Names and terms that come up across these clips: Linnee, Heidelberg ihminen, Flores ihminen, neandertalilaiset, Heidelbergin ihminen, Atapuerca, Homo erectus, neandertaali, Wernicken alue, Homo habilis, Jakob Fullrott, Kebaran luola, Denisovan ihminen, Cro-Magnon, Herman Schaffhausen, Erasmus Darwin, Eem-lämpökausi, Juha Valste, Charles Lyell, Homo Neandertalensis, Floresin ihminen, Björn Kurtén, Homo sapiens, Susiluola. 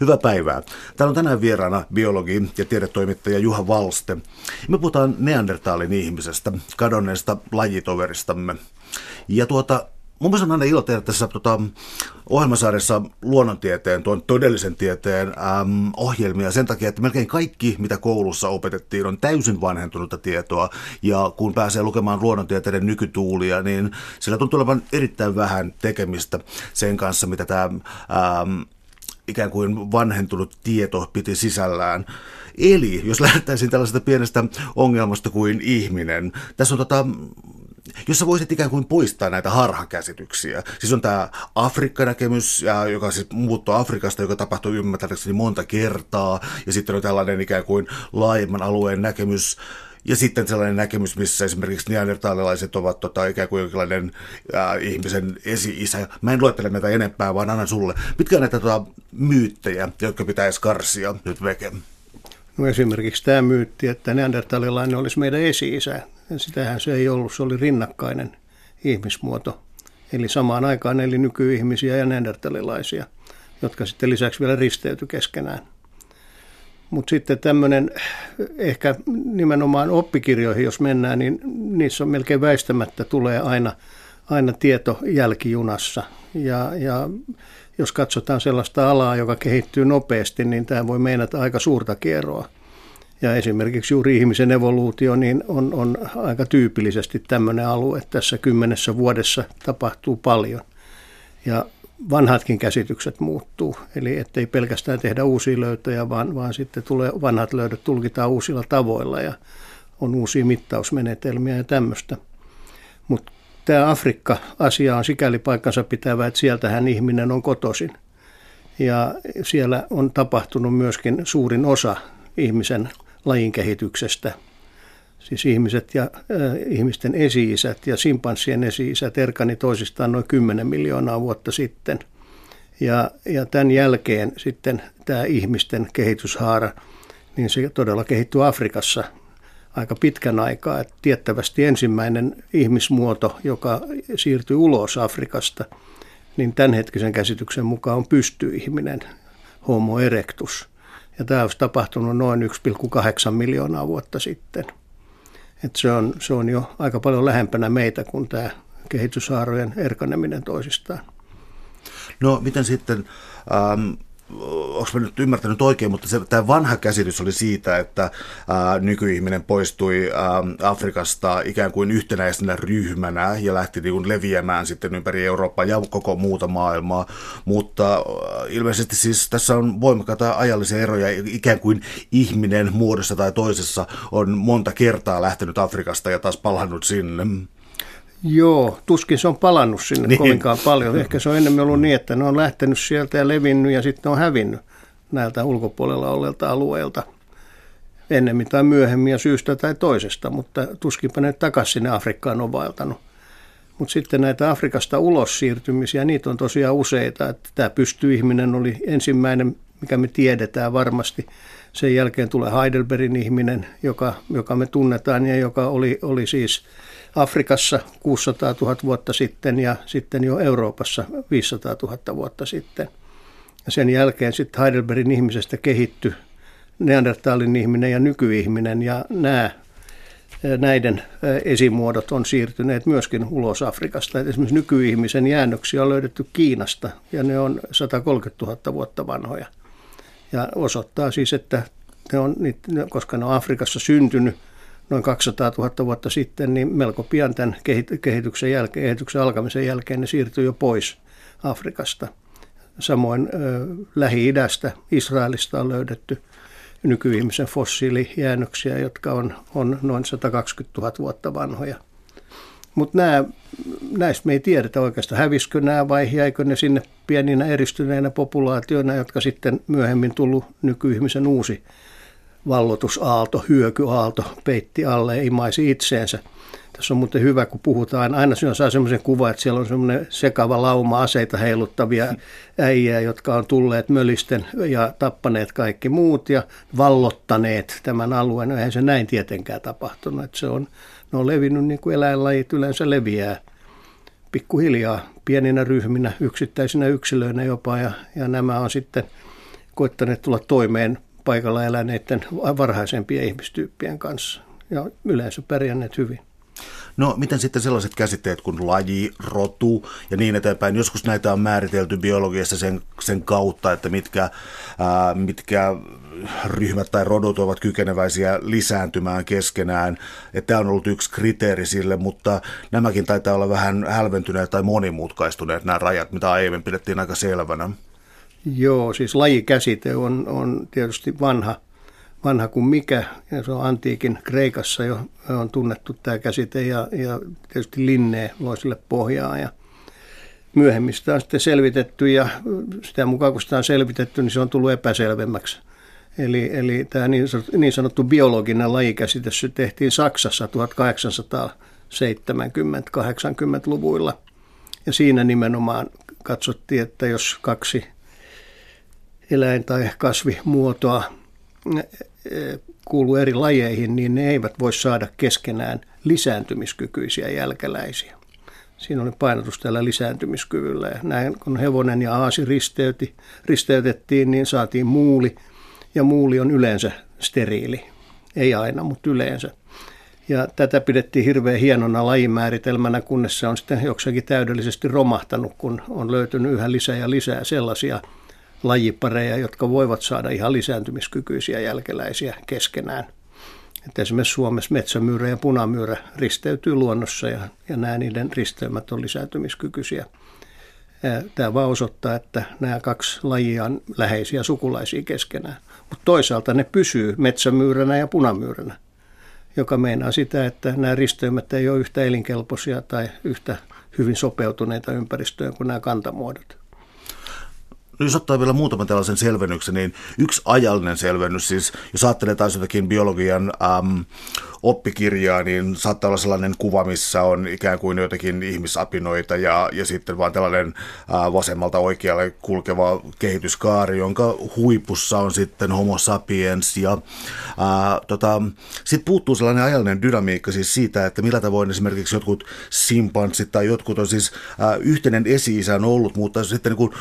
Hyvää päivää. Täällä on tänään vieraana biologi ja tiedetoimittaja Juha Valste. Me puhutaan neandertaalin ihmisestä, kadonneesta lajitoveristamme. Ja mun mielestä on aina ilo tehdä tässä ohjelmasarjassa luonnontieteen, tuon todellisen tieteen ohjelmia sen takia, että melkein kaikki, mitä koulussa opetettiin, on täysin vanhentunutta tietoa. Ja kun pääsee lukemaan luonnontieteiden nykytuulia, niin sillä tuntuu olevan erittäin vähän tekemistä sen kanssa, mitä tämä ikään kuin vanhentunut tieto piti sisällään. Eli jos lähdettäisiin tällaisesta pienestä ongelmasta kuin ihminen, tässä on jos sä voisit ikään kuin poistaa näitä harhakäsityksiä. Siis on tämä Afrikka-näkemys, joka siis muuttui Afrikasta, joka tapahtui ymmärtääkseni monta kertaa. Ja sitten on tällainen ikään kuin laajemman alueen näkemys. Ja sitten sellainen näkemys, missä esimerkiksi neandertaalilaiset ovat ikään kuin jonkinlainen ihmisen esi-isä. Mä en luettele näitä enempää, vaan annan sulle. Mitkä on näitä myyttejä, jotka pitäisi karsia nyt veke? No esimerkiksi tämä myytti, että neandertaalilainen olisi meidän esi-isä. Sitähän se ei ollut, se oli rinnakkainen ihmismuoto. Eli samaan aikaan eli nykyihmisiä ja neandertalilaisia, jotka sitten lisäksi vielä risteytyi keskenään. Mutta sitten tämmöinen, ehkä nimenomaan oppikirjoihin jos mennään, niin niissä on melkein väistämättä tulee aina tieto jälkijunassa. Ja jos katsotaan sellaista alaa, joka kehittyy nopeasti, niin tämä voi meinata aika suurta kierroa. Ja esimerkiksi juuri ihmisen evoluutio niin on aika tyypillisesti tämmöinen alue, että tässä 10 vuodessa tapahtuu paljon ja vanhatkin käsitykset muuttuu. Eli ettei pelkästään tehdä uusia löytöjä, vaan sitten tulee vanhat löydöt tulkitaan uusilla tavoilla ja on uusia mittausmenetelmiä ja tämmöistä. Mutta tämä Afrikka-asia on sikäli paikkansa pitävä, että sieltähän ihminen on kotoisin ja siellä on tapahtunut myöskin suurin osa ihmisen lajin kehityksestä. Siis ihmiset ja ihmisten esi-isät ja simpanssien esi-isät erkani toisistaan noin 10 miljoonaa vuotta sitten. Ja tämän jälkeen sitten tämä ihmisten kehityshaara, niin se todella kehittyy Afrikassa aika pitkän aikaa. Et tiettävästi ensimmäinen ihmismuoto, joka siirtyi ulos Afrikasta, niin tämänhetkisen käsityksen mukaan on pystyihminen, Homo erectus. Ja tämä olisi tapahtunut noin 1,8 miljoonaa vuotta sitten. Et se on jo aika paljon lähempänä meitä kuin tämä kehityshaarojen erkaneminen toisistaan. No miten sitten, onko mä nyt ymmärtänyt oikein, mutta tämä vanha käsitys oli siitä, että nykyihminen poistui Afrikasta ikään kuin yhtenäisenä ryhmänä ja lähti niin leviämään sitten ympäri Eurooppaa ja koko muuta maailmaa, mutta ilmeisesti siis tässä on voimakkaita ajallisia eroja, ikään kuin ihminen muodossa tai toisessa on monta kertaa lähtenyt Afrikasta ja taas palannut sinne. Joo, tuskin se on palannut sinne kovinkaan paljon. Ehkä se on enemmän ollut niin, että ne on lähtenyt sieltä ja levinnyt ja sitten on hävinnyt näiltä ulkopuolella olleilta alueilta ennemmin tai myöhemmin ja syystä tai toisesta, mutta tuskinpä ne takaisin sinne Afrikkaan on vaeltanut. Mutta sitten näitä Afrikasta ulos siirtymisiä, niitä on tosiaan useita. Tämä pystyihminen oli ensimmäinen, mikä me tiedetään varmasti. Sen jälkeen tulee Heidelbergin ihminen, joka me tunnetaan ja joka oli siis Afrikassa 600 000 vuotta sitten ja sitten jo Euroopassa 500 000 vuotta sitten. Ja sen jälkeen sitten Heidelbergin ihmisestä kehittyi neandertaalin ihminen ja nykyihminen ja näiden esimuodot on siirtyneet myöskin ulos Afrikasta. Et esimerkiksi nykyihmisen jäännöksiä on löydetty Kiinasta ja ne on 130 000 vuotta vanhoja. Ja osoittaa siis, että koska ne on Afrikassa syntynyt noin 200 000 vuotta sitten, niin melko pian tämän kehityksen alkamisen jälkeen ne siirtyy jo pois Afrikasta. Samoin Lähi-idästä, Israelista on löydetty nykyihmisen fossiilijäännöksiä, jotka on noin 120 000 vuotta vanhoja. Mutta näistä me ei tiedetä oikeastaan, hävisikö nämä vai jäikö ne sinne pieninä eristyneinä populaatioina, jotka sitten myöhemmin tullut nykyihmisen uusi vallotusaalto, hyökyaalto, peitti alle ja imaisi itseensä. Tässä on muuten hyvä, kun puhutaan, aina siinä saa semmoisen kuvan, että siellä on semmoinen sekava lauma aseita heiluttavia äijää, jotka on tulleet mölisten ja tappaneet kaikki muut ja vallottaneet tämän alueen. No eihän se näin tietenkään tapahtunut, että ne on levinnyt niin kuin eläinlajit yleensä leviää pikkuhiljaa, pieninä ryhminä, yksittäisinä yksilöinä jopa ja nämä on sitten koittaneet tulla toimeen paikalla eläneiden varhaisempien ihmistyyppien kanssa ja yleensä pärjänneet hyvin. No miten sitten sellaiset käsitteet kuin laji, rotu ja niin eteenpäin? Joskus näitä on määritelty biologiassa sen kautta, että mitkä ryhmät tai rodut ovat kykeneväisiä lisääntymään keskenään. Tämä on ollut yksi kriteeri sille, mutta nämäkin taitaa olla vähän hälventyneet tai monimutkaistuneet nämä rajat, mitä aiemmin pidettiin aika selvänä. Joo, siis lajikäsite on tietysti vanha kuin mikä, ja se on antiikin Kreikassa jo on tunnettu tämä käsite, ja tietysti Linnee loi sille pohjaa, ja myöhemmin sitä on sitten selvitetty, ja sitä mukaan kun sitä on selvitetty, niin se on tullut epäselvemmäksi. Eli tämä niin sanottu biologinen lajikäsite, se tehtiin Saksassa 1870-80-luvuilla, ja siinä nimenomaan katsottiin, että jos kaksi eläin- tai kasvimuotoa kuuluu eri lajeihin, niin ne eivät voi saada keskenään lisääntymiskykyisiä jälkeläisiä. Siinä oli painotus tällä lisääntymiskyvyllä. Ja näin, kun hevonen ja aasi risteytettiin, niin saatiin muuli. Ja muuli on yleensä steriili. Ei aina, mutta yleensä. Ja tätä pidettiin hirveän hienona lajimääritelmänä, kunnes se on sitten joksakin täydellisesti romahtanut, kun on löytynyt yhä lisää ja lisää sellaisia lajipareja, jotka voivat saada ihan lisääntymiskykyisiä jälkeläisiä keskenään. Että esimerkiksi Suomessa metsämyyrä ja punamyyrä risteytyy luonnossa ja nämä niiden risteymät on lisääntymiskykyisiä. Tämä vaan osoittaa, että nämä kaksi lajia on läheisiä sukulaisia keskenään. Mutta toisaalta ne pysyy metsämyyränä ja punamyyränä, joka meinaa sitä, että nämä risteymät ei ole yhtä elinkelpoisia tai yhtä hyvin sopeutuneita ympäristöön kuin nämä kantamuodot. Jos ottaa vielä muutaman tällaisen selvennyksen, niin yksi ajallinen selvennys, siis jos ajattelee taas jotakin biologian oppikirjaa, niin saattaa olla sellainen kuva, missä on ikään kuin joitakin ihmisapinoita ja sitten vaan tällainen vasemmalta oikealle kulkeva kehityskaari, jonka huipussa on sitten homo sapiens. Sitten puuttuu sellainen ajallinen dynamiikka siis siitä, että millä tavoin esimerkiksi jotkut simpanssit tai jotkut on siis yhteinen esi-isä on ollut, mutta sitten niin kuin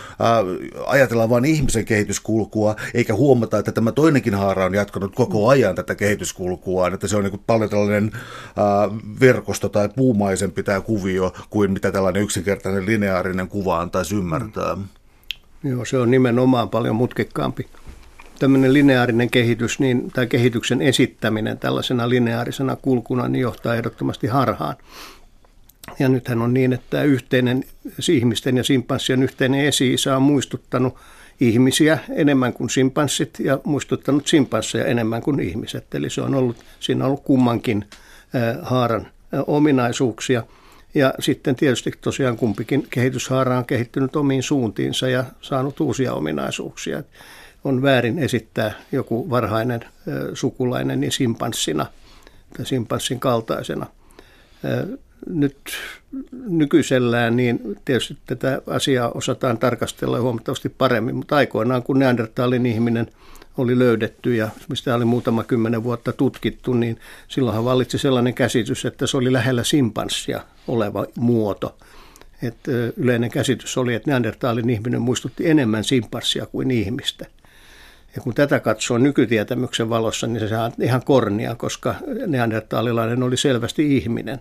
ajatellaan vain ihmisen kehityskulkua, eikä huomata, että tämä toinenkin haara on jatkanut koko ajan tätä kehityskulkua, että se on niin kuin paljon tällainen verkosto tai puumaisempi tämä kuvio kuin mitä tällainen yksinkertainen lineaarinen kuva antaisi ymmärtää. Joo, se on nimenomaan paljon mutkikkaampi. Tämmöinen lineaarinen kehitys, niin tämä kehityksen esittäminen tällaisena lineaarisena kulkuna niin johtaa ehdottomasti harhaan. Ja nythän on niin, että yhteinen ihmisten ja simpanssien yhteinen esi-isä on muistuttanut ihmisiä enemmän kuin simpanssit ja muistuttanut simpansseja enemmän kuin ihmiset. Eli siinä on ollut kummankin haaran ominaisuuksia. Ja sitten tietysti tosiaan kumpikin kehityshaara on kehittynyt omiin suuntiinsa ja saanut uusia ominaisuuksia. On väärin esittää joku varhainen sukulainen niin simpanssina tai simpanssin kaltaisena. Nyt nykyisellään niin tietysti tätä asiaa osataan tarkastella huomattavasti paremmin, mutta aikoinaan kun Neandertalin ihminen oli löydetty ja mistä oli muutama 10 vuotta tutkittu, niin silloinhan vallitsi sellainen käsitys, että se oli lähellä simpanssia oleva muoto. Että yleinen käsitys oli, että Neandertalin ihminen muistutti enemmän simpanssia kuin ihmistä. Ja kun tätä katsoo nykytietämyksen valossa, niin se on ihan kornia, koska neandertalilainen oli selvästi ihminen.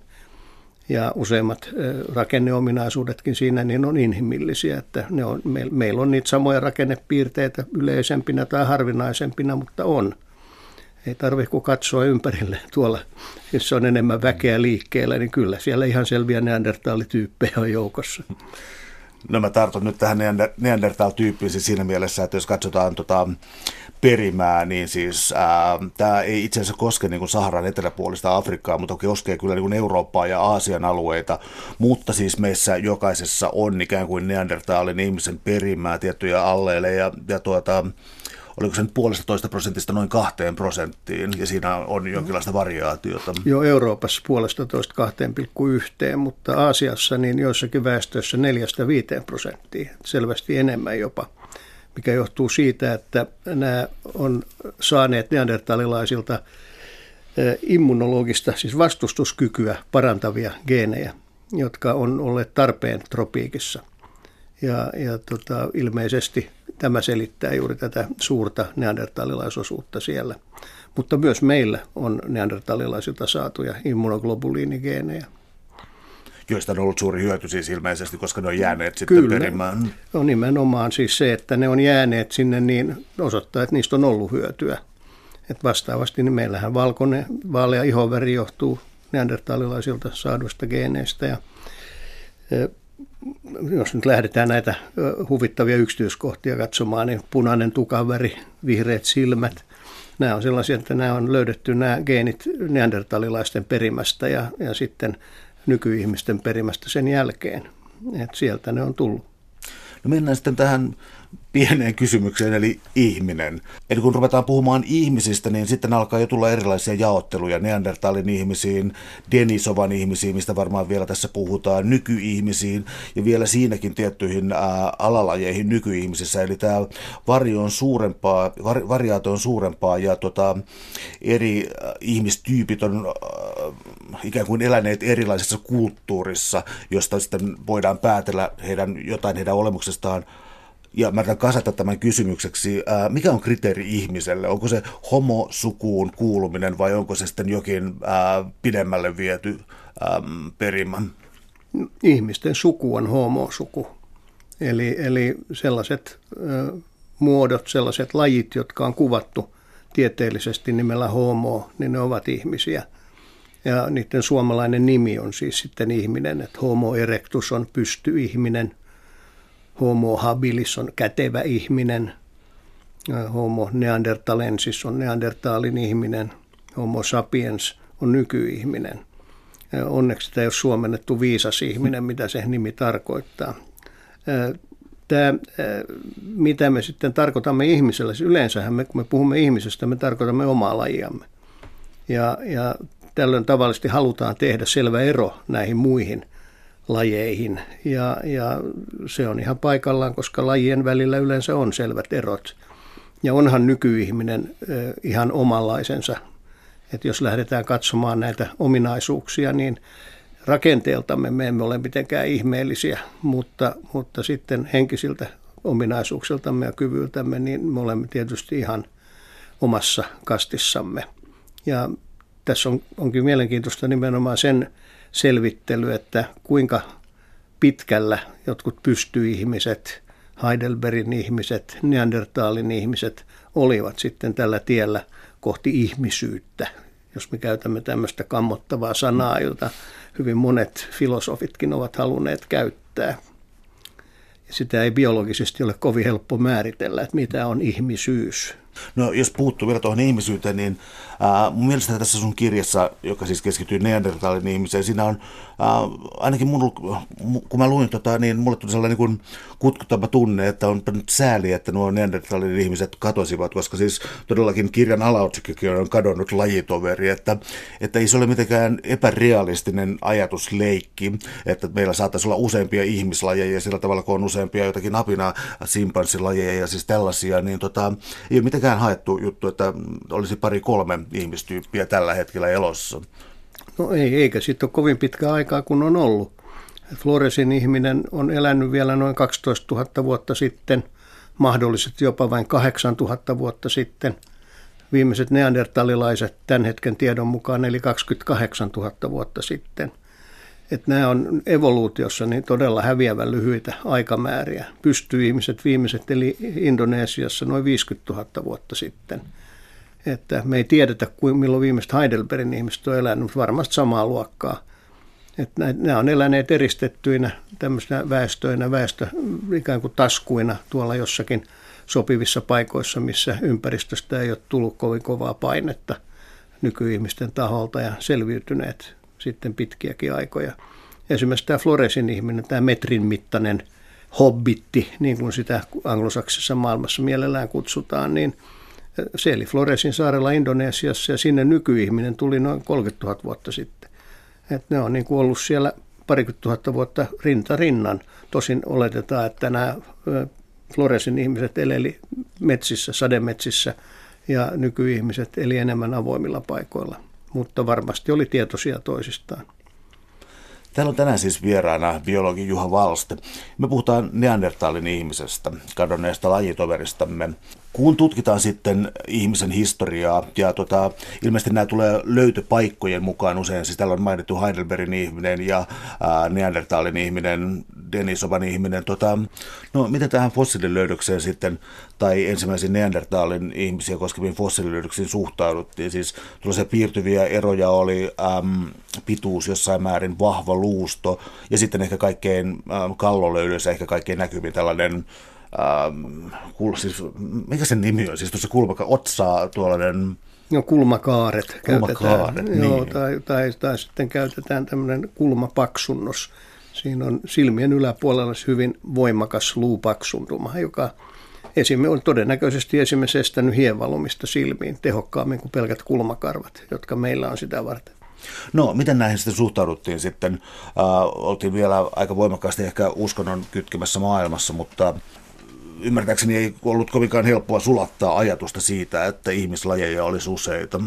Ja useimmat rakenneominaisuudetkin siinä niin on inhimillisiä, että meillä on niitä samoja rakennepiirteitä yleisempinä tai harvinaisempina, mutta on. Ei tarvitse kun katsoa ympärille tuolla, jos on enemmän väkeä liikkeellä, niin kyllä siellä ihan selviä neandertaalityyppejä on joukossa. No mä tartun nyt tähän neandertal-tyyppiin siis siinä mielessä, että jos katsotaan perimää, niin siis tämä ei itse asiassa koske niin kuin Saharan eteläpuolista Afrikkaa, mutta koskee kyllä niin kuin Eurooppaa ja Aasian alueita, mutta siis meissä jokaisessa on ikään kuin neandertaalin ihmisen perimää tiettyjä alleille ja oliko se nyt 1,5% noin 2%, ja siinä on jonkinlaista variaatiota. Joo, Euroopassa 1,5–2,1, mutta Aasiassa niin joissakin väestöissä 4–5%, selvästi enemmän jopa, mikä johtuu siitä, että nämä on saaneet neandertalilaisilta immunologista, siis vastustuskykyä parantavia geenejä, jotka on olleet tarpeen tropiikissa. Ja ilmeisesti tämä selittää juuri tätä suurta neandertalilaisosuutta siellä. Mutta myös meillä on neandertalilaisilta saatuja immunoglobuliinigeenejä. Joista on ollut suuri hyöty siis ilmeisesti, koska ne on jääneet sitten perimään. Kyllä, nimenomaan siis se, että ne on jääneet sinne, niin osoittaa, että niistä on ollut hyötyä. Et vastaavasti niin meillähän valkoinen, vaalea ihoväri johtuu neandertalilaisilta saaduista geeneistä. Ja, jos nyt lähdetään näitä huvittavia yksityiskohtia katsomaan, niin punainen tukaväri, vihreät silmät, nämä on sellaisia, että nämä on löydetty nämä geenit neandertalilaisten perimästä ja sitten nykyihmisten perimästä sen jälkeen. Et sieltä ne on tullut. No mennään sitten tähän pieneen kysymykseen, eli ihminen. Eli kun ruvetaan puhumaan ihmisistä, niin sitten alkaa jo tulla erilaisia jaotteluja neandertalin ihmisiin, Denisovan ihmisiin, mistä varmaan vielä tässä puhutaan, nykyihmisiin ja vielä siinäkin tiettyihin alalajeihin nykyihmisissä. Eli tämä varjo on suurempaa, variaatio on suurempaa ja eri ihmistyypit on ikään kuin eläneet erilaisessa kulttuurissa, josta sitten voidaan päätellä jotain heidän olemuksestaan. Ja mä yritän kasata tämän kysymykseksi. Mikä on kriteeri ihmiselle? Onko se homosukuun kuuluminen vai onko se sitten jokin pidemmälle viety perimä? Ihmisten suku on homosuku. Eli sellaiset muodot, sellaiset lajit, jotka on kuvattu tieteellisesti nimellä homo, niin ne ovat ihmisiä. Ja niiden suomalainen nimi on siis sitten ihminen, että homo erectus on pystyihminen. Homo habilis on kätevä ihminen, homo neandertalensis on neandertaalin ihminen, homo sapiens on nykyihminen. Onneksi tämä ei ole suomennettu viisas ihminen, mitä se nimi tarkoittaa. Tämä, mitä me sitten tarkoitamme ihmisellä, yleensähän kun me puhumme ihmisestä, me tarkoitamme omaa lajiamme. Ja tällöin tavallisesti halutaan tehdä selvä ero näihin muihin lajeihin. Ja se on ihan paikallaan, koska lajien välillä yleensä on selvät erot. Ja onhan nykyihminen ihan omanlaisensa. Että jos lähdetään katsomaan näitä ominaisuuksia, niin rakenteeltamme me emme ole mitenkään ihmeellisiä, mutta sitten henkisiltä ominaisuuksiltamme ja kyvyiltämme, niin me olemme tietysti ihan omassa kastissamme. Ja tässä onkin mielenkiintoista nimenomaan sen selvittely, että kuinka pitkällä jotkut pystyihmiset, Heidelbergin ihmiset, neandertaalin ihmiset olivat sitten tällä tiellä kohti ihmisyyttä, jos me käytämme tämmöistä kammottavaa sanaa, jota hyvin monet filosofitkin ovat halunneet käyttää. Sitä ei biologisesti ole kovin helppo määritellä, että mitä on ihmisyys. No jos puuttuu vielä tuohon ihmisyyteen, niin mun mielestä tässä sun kirjassa, joka siis keskittyy neandertaalin ihmiseen, siinä on ainakin kun mä luin niin mulle tuli sellainen niin kutkuttava tunne, että on nyt sääli, että nuo neandertaalin ihmiset katosivat, koska siis todellakin kirjan alaotsikkokin on kadonnut lajitoveri, että ei se ole mitenkään epärealistinen ajatusleikki, että meillä saattaisi olla useampia ihmislajeja ja sillä tavalla, kun on useampia jotakin apina-simpanssilajeja ja siis tällaisia, niin ei ole mitenkään haettu juttu, että olisi pari-kolme ihmistyyppiä tällä hetkellä elossa. No ei, eikä sitten ole kovin pitkä aikaa, kun on ollut. Floresin ihminen on elänyt vielä noin 12 000 vuotta sitten, mahdollisesti jopa vain 8 000 vuotta sitten. Viimeiset neandertalilaiset tämän hetken tiedon mukaan, eli 28 000 vuotta sitten. Että nämä on evoluutiossa niin todella häviävän lyhyitä aikamääriä. Pystyihmiset viimeiset eli Indonesiassa noin 50 000 vuotta sitten. Että me ei tiedetä, milloin viimeiset Heidelbergin ihmiset on elänyt, mutta varmasti samaa luokkaa. Että nämä on eläneet eristettyinä tämmöisinä väestöinä, ikään kuin taskuina tuolla jossakin sopivissa paikoissa, missä ympäristöstä ei ole tullut kovin kovaa painetta nykyihmisten taholta ja selviytyneet sitten pitkiäkin aikoja. Esimerkiksi tämä Floresin ihminen, tämä metrin mittainen hobbitti, niin kuin sitä anglosaksisessa maailmassa mielellään kutsutaan, niin se eli Floresin saarella Indonesiassa ja sinne nykyihminen tuli noin 30 000 vuotta sitten. Että ne on niin kuin ollut siellä parikymmentä tuhatta vuotta rinta rinnan. Tosin oletetaan, että nämä Floresin ihmiset eleli metsissä, sademetsissä ja nykyihmiset eli enemmän avoimilla paikoilla. Mutta varmasti oli tietoisia toisistaan. Täällä on tänään siis vieraana biologi Juha Valste. Me puhutaan Neandertalin ihmisestä, kadonneesta lajitoveristamme. Kun tutkitaan sitten ihmisen historiaa, ja ilmeisesti nämä tulee löytöpaikkojen mukaan usein, siis täällä on mainittu Heidelbergin ihminen ja Neandertalin ihminen, Denisovan ihminen. No miten tähän fossiililöydökseen sitten, tai ensimmäisiin Neandertalin ihmisiä koskeviin fossiililöydöksiin suhtauduttiin? Siis tuollaisia piirtyviä eroja oli pituus jossain määrin, vahva luusto, ja sitten ehkä kaikkein kallolöydössä, ehkä kaikkein näkyvin tällainen, mikä sen nimi on? Siis tuossa otsaa tuollainen... No, kulmakaaret käytetään. Joo, niin. tai sitten käytetään tämmöinen kulmapaksunnos. Siinä on silmien yläpuolella hyvin voimakas luupaksunduma, joka on todennäköisesti esimerkiksi estänyt hienvalumista silmiin tehokkaammin kuin pelkät kulmakarvat, jotka meillä on sitä varten. No, miten näihin sitten suhtauduttiin sitten? Oltiin vielä aika voimakkaasti ehkä uskonnon kytkemässä maailmassa, mutta... Ymmärtääkseni ei ollut kovinkaan helppoa sulattaa ajatusta siitä, että ihmislajeja olisi useita.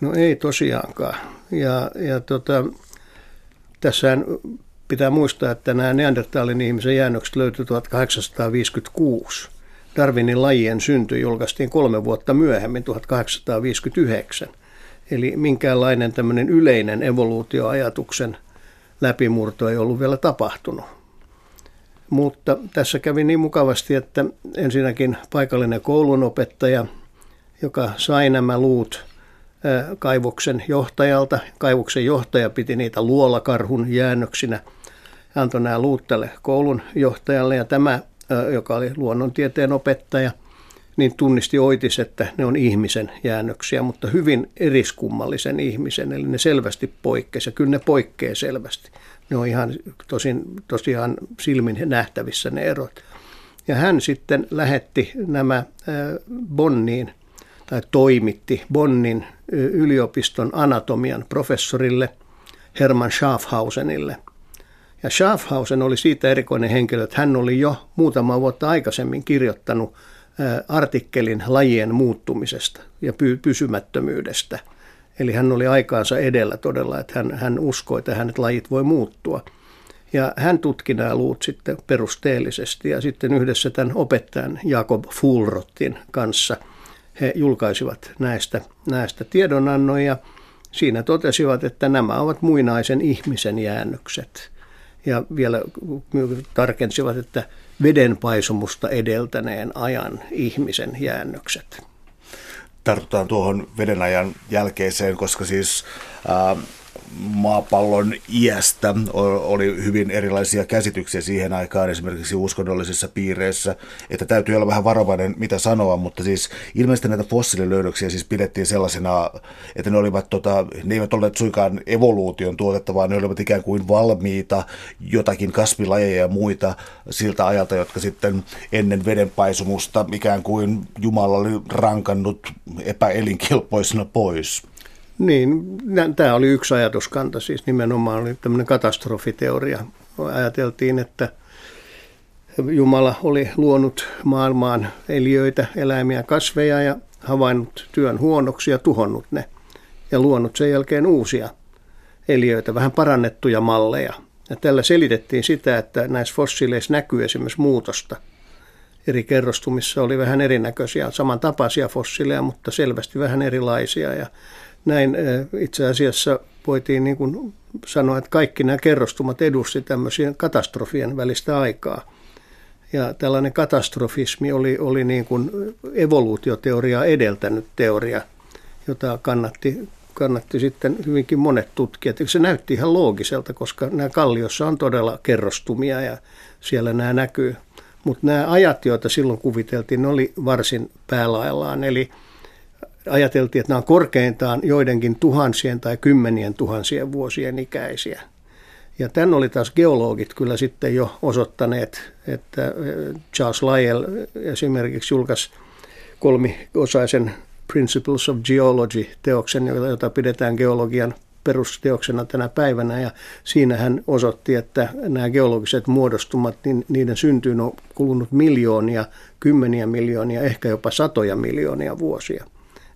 No ei tosiaankaan. Tässä pitää muistaa, että nämä Neandertalin ihmisen jäännökset löytyi 1856. Darwinin lajien synty julkaistiin 3 vuotta myöhemmin, 1859. Eli minkäänlainen tämmöinen yleinen evoluutioajatuksen läpimurto ei ollut vielä tapahtunut. Mutta tässä kävi niin mukavasti, että ensinnäkin paikallinen koulunopettaja, joka sai nämä luut kaivoksen johtajalta. Kaivoksen johtaja piti niitä luolakarhun jäännöksinä. Hän antoi nämä luut tälle koulun johtajalle, ja tämä, joka oli luonnontieteen opettaja, niin tunnisti oitis, että ne on ihmisen jäännöksiä, mutta hyvin eriskummallisen ihmisen, eli ne selvästi poikkesi, ja kyllä ne poikkeaa selvästi. Ne on ihan tosiaan silmin nähtävissä ne erot. Ja hän sitten lähetti nämä Bonniin, tai toimitti Bonnin yliopiston anatomian professorille Herman Schaffhausenille. Ja Schaffhausen oli siitä erikoinen henkilö, että hän oli jo muutama vuotta aikaisemmin kirjoittanut artikkelin lajien muuttumisesta ja pysymättömyydestä. Eli hän oli aikaansa edellä todella, että hän uskoi, että hänet lajit voi muuttua. Ja hän tutki nämä luut sitten perusteellisesti, ja sitten yhdessä tämän opettajan Jakob Fullrottin kanssa he julkaisivat näistä tiedonannoja. Siinä totesivat, että nämä ovat muinaisen ihmisen jäännökset. Ja vielä tarkensivat, että vedenpaisumusta edeltäneen ajan ihmisen jäännökset. Tartutaan tuohon vedenajan jälkeiseen, koska siis maapallon iästä oli hyvin erilaisia käsityksiä siihen aikaan esimerkiksi uskonnollisissa piireissä, että täytyy olla vähän varovainen mitä sanoa, mutta siis ilmeisesti näitä fossiililöydöksiä siis pidettiin sellaisena, että ne eivät olleet suinkaan evoluution tuotetta, vaan ne olivat ikään kuin valmiita jotakin kasvilajeja ja muita siltä ajalta, jotka sitten ennen vedenpaisumusta ikään kuin Jumala oli rankannut epäelinkelpoisena pois. Niin, tämä oli yksi ajatuskanta, siis nimenomaan oli tämmöinen katastrofiteoria. Ajateltiin, että Jumala oli luonut maailmaan eliöitä, eläimiä, kasveja ja havainnut työn huonoksi ja tuhonnut ne. Ja luonut sen jälkeen uusia eliöitä, vähän parannettuja malleja. Ja tällä selitettiin sitä, että näissä fossiileissa näkyy esimerkiksi muutosta. Eri kerrostumissa oli vähän erinäköisiä, samantapaisia fossiileja, mutta selvästi vähän erilaisia. Ja näin itse asiassa voitiin niin kuin sanoa, että kaikki nämä kerrostumat edusti tämmöisiä katastrofien välistä aikaa. Ja tällainen katastrofismi oli niin kuin evoluutioteoriaa edeltänyt teoria, jota kannatti sitten hyvinkin monet tutkijat. Se näytti ihan loogiselta, koska nämä kalliossa on todella kerrostumia ja siellä nämä näkyy. Mutta nämä ajat, joita silloin kuviteltiin, ne oli varsin päälaillaan, eli ajateltiin, että nämä on korkeintaan joidenkin tuhansien tai 10 000 vuosien ikäisiä. Ja tämän oli taas geologit kyllä sitten jo osoittaneet, että Charles Lyell esimerkiksi julkaisi 3-osaisen Principles of Geology-teoksen, jota pidetään geologian perusteoksena tänä päivänä. Ja siinä hän osoitti, että nämä geologiset muodostumat, niin niiden syntyyn on kulunut miljoonia, 10 miljoonia, ehkä jopa 100 miljoonia vuosia.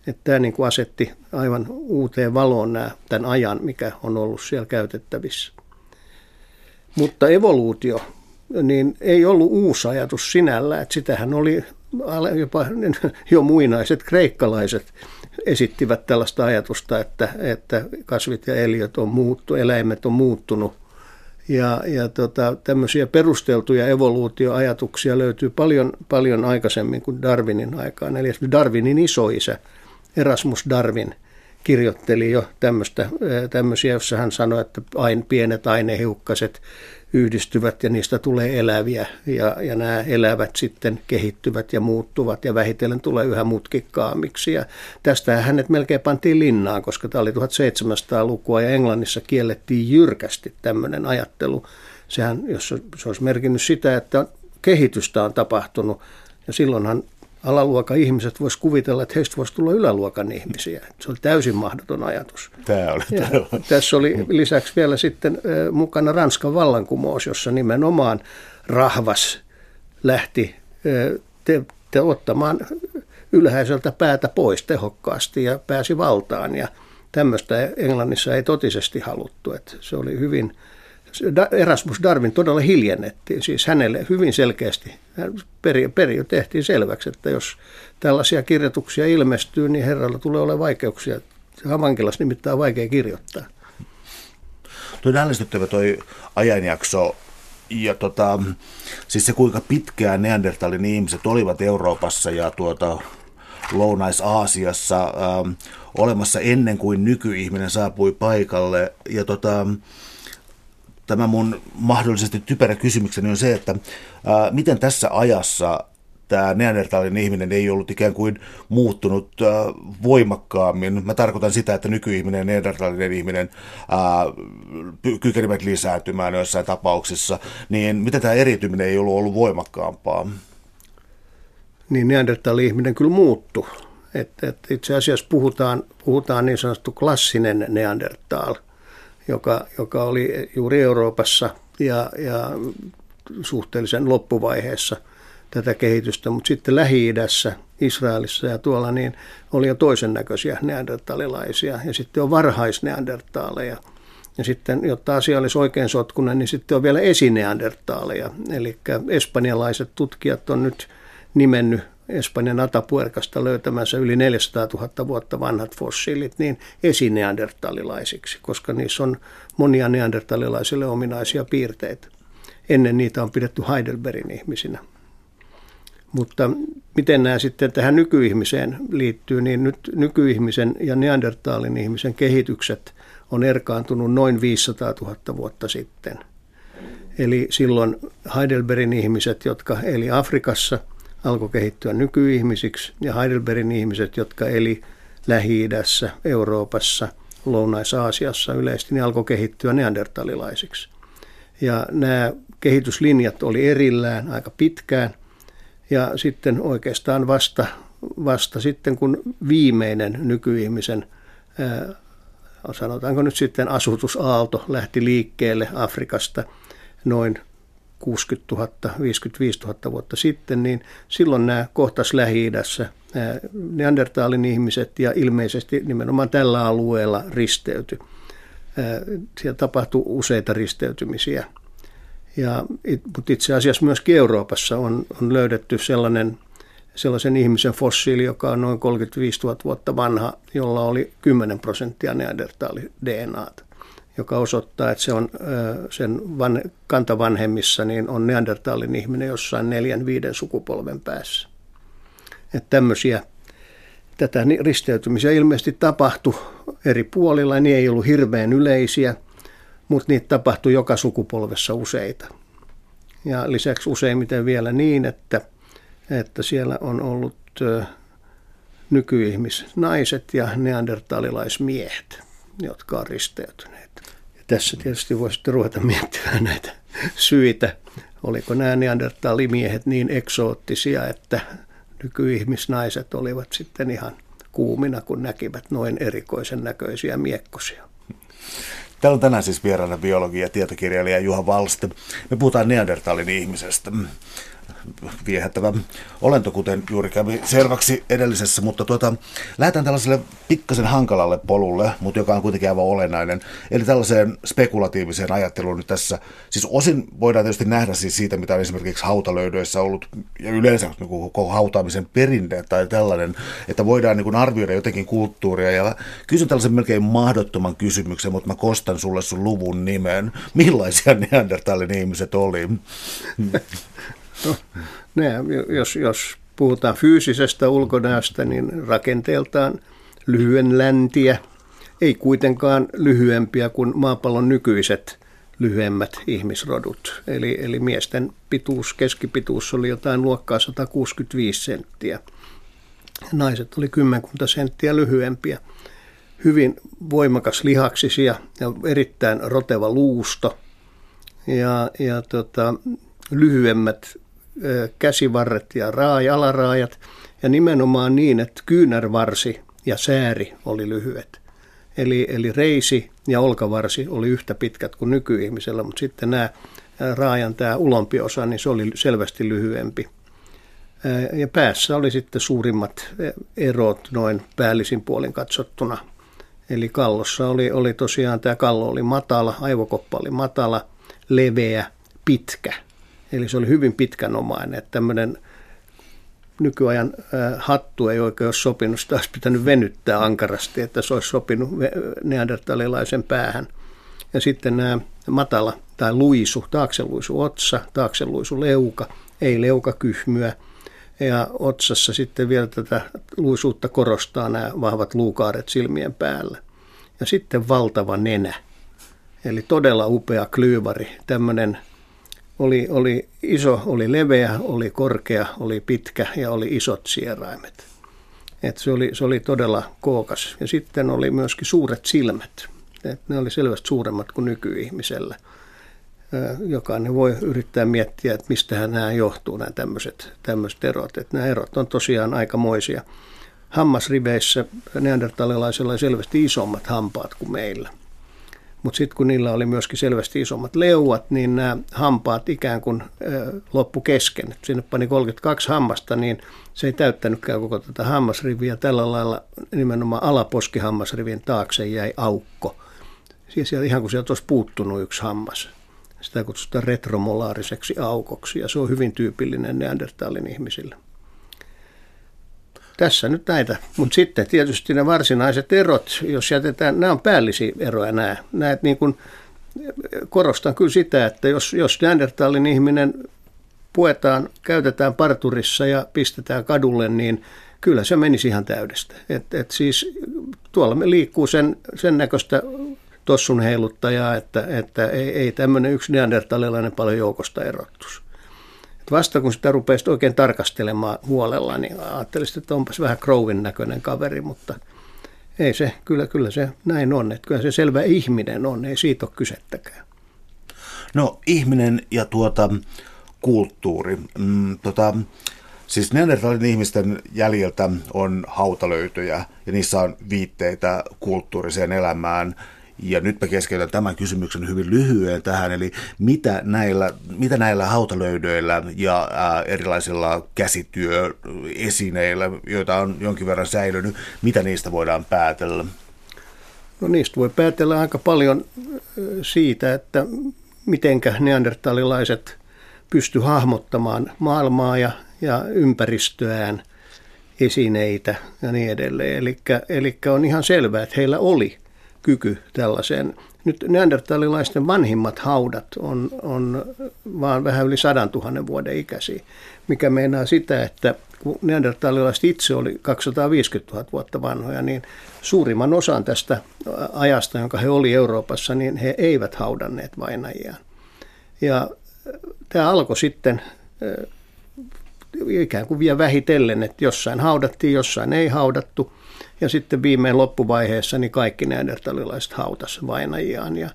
Että tämä niin kuin asetti aivan uuteen valoon tämän ajan, mikä on ollut siellä käytettävissä. Mutta evoluutio niin ei ollut uusi ajatus sinällä, että sitähän oli jopa jo muinaiset kreikkalaiset esittivät tällaista ajatusta, että kasvit ja eliöt on muuttunut, eläimet on muuttunut. Ja tämmöisiä perusteltuja evoluutioajatuksia löytyy paljon aikaisemmin kuin Darwinin aikaan. Eli Darwinin isoisä Erasmus Darwin kirjoitteli jo tämmöisiä, jossa hän sanoi, että pienet ainehiukkaset yhdistyvät ja niistä tulee eläviä. Ja nämä elävät sitten kehittyvät ja muuttuvat ja vähitellen tulee yhä mutkikkaammiksi. Ja tästähän hänet melkein pantiin linnaan, koska tämä oli 1700-lukua ja Englannissa kiellettiin jyrkästi tämmöinen ajattelu. Sehän, jos se olisi merkinnyt sitä, että kehitystä on tapahtunut ja silloinhan alaluokan ihmiset vois kuvitella, että heistä voisi tulla yläluokan ihmisiä. Se oli täysin mahdoton ajatus. Tämä oli. Tässä oli lisäksi vielä sitten mukana Ranskan vallankumous, jossa nimenomaan rahvas lähti ottamaan ylhäiseltä päätä pois tehokkaasti ja pääsi valtaan. Ja tämmöistä Englannissa ei totisesti haluttu. Että se oli hyvin... Erasmus Darwin todella hiljennettiin, siis hänelle hyvin selkeästi periö tehtiin selväksi, että jos tällaisia kirjoituksia ilmestyy, niin herralla tulee olemaan vaikeuksia. Vankilassa nimittäin on vaikea kirjoittaa. Tuo on hämmästyttävä tuo ajanjakso ja siis se kuinka pitkään Neandertalin ihmiset olivat Euroopassa ja Lounais-Aasiassa olemassa ennen kuin nykyihminen saapui paikalle ja tämä mun mahdollisesti typerä kysymykseni on se, että miten tässä ajassa tämä Neandertalin ihminen ei ollut ikään kuin muuttunut voimakkaammin. Mä tarkoitan sitä, että nykyihminen ja Neandertalinen ihminen kykenivät lisääntymään joissain tapauksissa. Niin miten tämä eriytyminen ei ollut voimakkaampaa? Niin Neandertalin ihminen kyllä muuttui. Itse asiassa puhutaan niin sanottu klassinen Neandertal. Joka oli juuri Euroopassa ja suhteellisen loppuvaiheessa tätä kehitystä, mutta sitten Lähi-idässä, Israelissa ja tuolla niin oli jo toisen näköisiä neandertalilaisia ja sitten on varhaisneandertaaleja. Ja sitten, jotta asia olisi oikein sotkunen, niin sitten on vielä esineandertaaleja. Eli espanjalaiset tutkijat on nyt nimennyt Espanjan Atapuercasta löytämänsä yli 400 000 vuotta vanhat fossiilit niin esineandertalilaisiksi, koska niissä on monia neandertalilaisille ominaisia piirteitä. Ennen niitä on pidetty Heidelbergin ihmisinä. Mutta miten nämä sitten tähän nykyihmiseen liittyy, niin nyt nykyihmisen ja neandertaalin ihmisen kehitykset on erkaantunut noin 500 000 vuotta sitten. Eli silloin Heidelbergin ihmiset, jotka eli Afrikassa, alkoi kehittyä nykyihmisiksi ja Heidelbergin ihmiset, jotka eli Lähi-idässä, Euroopassa, Lounais-Aasiassa yleisesti, niin alkoi kehittyä neandertalilaisiksi. Ja nämä kehityslinjat oli erillään aika pitkään ja sitten oikeastaan vasta sitten, kun viimeinen nykyihmisen, sanotaanko nyt sitten asutusaalto, lähti liikkeelle Afrikasta noin 60 000, 55 000 vuotta sitten, niin silloin nämä kohtas Lähi-idässä neandertaalin ihmiset ja ilmeisesti nimenomaan tällä alueella risteytyi. Siellä tapahtui useita risteytymisiä. Mutta itse asiassa myöskin Euroopassa on löydetty sellaisen ihmisen fossiili, joka on noin 35 000 vuotta vanha, jolla oli 10% neandertaali DNAta. Joka osoittaa, että se on sen kantavanhemmissa, niin on neandertaalin ihminen jossain 4-5 sukupolven päässä. Että tätä risteytymisiä ilmeisesti tapahtui eri puolilla, ja niin ei ollut hirveän yleisiä, mutta niitä tapahtui joka sukupolvessa useita. Ja lisäksi useimmiten vielä niin, että siellä on ollut nykyihmisnaiset ja neandertalilaismiehet, jotka on risteytyneet. Ja tässä tietysti voi sitten ruveta miettimään näitä syitä. Oliko nämä neandertalimiehet niin eksoottisia, että nykyihmisnaiset olivat sitten ihan kuumina, kun näkivät noin erikoisen näköisiä miekkosia. Täällä on tänään siis vieraana biologi ja tietokirjailija Juha Valste. Me puhutaan neandertalin ihmisestä. viehättävä olento, kuten juuri kävi selväksi edellisessä, mutta lähdetään tällaiselle pikkasen hankalalle polulle, mutta joka on kuitenkin aivan olennainen, eli tällaiseen spekulatiiviseen ajatteluun nyt tässä. Siis osin voidaan tietysti nähdä siis siitä, mitä on esimerkiksi hautalöydöissä ollut, ja yleensä koko hautaamisen perinne tai tällainen, että voidaan niin kuin arvioida jotenkin kulttuuria, ja kysyn tällaisen melkein mahdottoman kysymyksen, mutta mä kostan sulle sun luvun nimen. Millaisia Neandertalin ihmiset oli? No, jos puhutaan fyysisestä ulkonäöstä, niin rakenteeltaan lyhyen läntiä, ei kuitenkaan lyhyempiä kuin maapallon nykyiset lyhyemmät ihmisrodut. Eli miesten pituus, keskipituus oli jotain luokkaa 165 senttiä. Naiset oli kymmenkunta senttiä lyhyempiä. Hyvin voimakas lihaksisia ja erittäin roteva luusto ja lyhyemmät käsivarret ja alaraajat ja nimenomaan niin, että kyynärvarsi ja sääri oli lyhyet. Eli reisi ja olkavarsi oli yhtä pitkät kuin nykyihmisellä, mutta sitten nämä raajan tämä ulompi osa, niin se oli selvästi lyhyempi. Ja päässä oli sitten suurimmat erot noin päällisin puolin katsottuna. Eli kallossa oli tosiaan, tämä kallo oli matala, aivokoppa oli matala, leveä, pitkä. Eli se oli hyvin pitkänomainen, että tämmöinen nykyajan hattu ei oikein ole sopinut, sitä olisi pitänyt venyttää ankarasti, että se olisi sopinut neandertalilaisen päähän. Ja sitten nämä matala tai luisu, taakseluisu otsa, taakseluisu leuka, ei leukakyhmyä. Ja otsassa sitten vielä tätä luisuutta korostaa nämä vahvat luukaaret silmien päällä. Ja sitten valtava nenä, eli todella upea klyyvari, tämmöinen. Oli iso, oli leveä, oli korkea, oli pitkä ja oli isot sieraimet. Et se oli todella kookas. Ja sitten oli myöskin suuret silmät. Et ne oli selvästi suuremmat kuin nykyihmisellä. Jokainen voi yrittää miettiä, että mistähän nämä johtuu, nämä tämmöiset erot. Et nämä erot on tosiaan aikamoisia. Hammasriveissä neandertalilaisilla oli selvästi isommat hampaat kuin meillä. Mutta sitten kun niillä oli myöskin selvästi isommat leuat, niin nämä hampaat ikään kuin loppu kesken. Sinne pani 32 hammasta, niin se ei täyttänytkään koko tätä hammasriviä. Tällä lailla nimenomaan alaposkihammasrivin taakse jäi aukko. Siis ihan kuin sieltä olisi puuttunut yksi hammas. Sitä kutsutaan retromolaariseksi aukoksi ja se on hyvin tyypillinen neandertalin ihmisille. Tässä nyt näitä, mutta sitten tietysti ne varsinaiset erot, jos jätetään, nämä on päällisiä eroja nämä. Näet niin kuin, korostan kyllä sitä, että jos neandertalin ihminen puetaan, käytetään parturissa ja pistetään kadulle, niin kyllä se menisi ihan täydestä. Et siis tuolla me liikkuu sen näköistä tossun heiluttajaa, että ei tämmöinen yksi neandertalilainen paljon joukosta erottuisi. Vasta kun sitä rupeaa oikein tarkastelemaan huolella, niin ajattelisit, että onpas vähän Crowin näköinen kaveri, mutta ei se, kyllä se näin on. Että kyllä se selvä ihminen on, ei siitä ole kysettäkään. No ihminen ja kulttuuri. Siis neandertalin ihmisten jäljeltä on hautalöytöjä ja niissä on viitteitä kulttuuriseen elämään. Ja nyt mä keskeytän tämän kysymyksen hyvin lyhyen tähän, eli mitä näillä hautalöydöillä ja erilaisilla käsityöesineillä, joita on jonkin verran säilynyt, mitä niistä voidaan päätellä? No niistä voi päätellä aika paljon siitä, että mitenkä neandertalilaiset pysty hahmottamaan maailmaa ja ympäristöään, esineitä ja niin edelleen. Eli on ihan selvää, että heillä oli kyky tällaiseen. Nyt neandertalilaisten vanhimmat haudat on vaan vähän yli 100 000 vuoden ikäisiä, mikä meinaa sitä, että kun neandertalilaiset itse oli 250 000 vuotta vanhoja, niin suurimman osan tästä ajasta, jonka he oli Euroopassa, niin he eivät haudanneet vainajiaan. Ja tämä alkoi sitten ikään kuin vielä vähitellen, että jossain haudattiin, jossain ei haudattu. Ja sitten viimein loppuvaiheessa niin kaikki neandertalilaiset hautas vainajiaan. Ja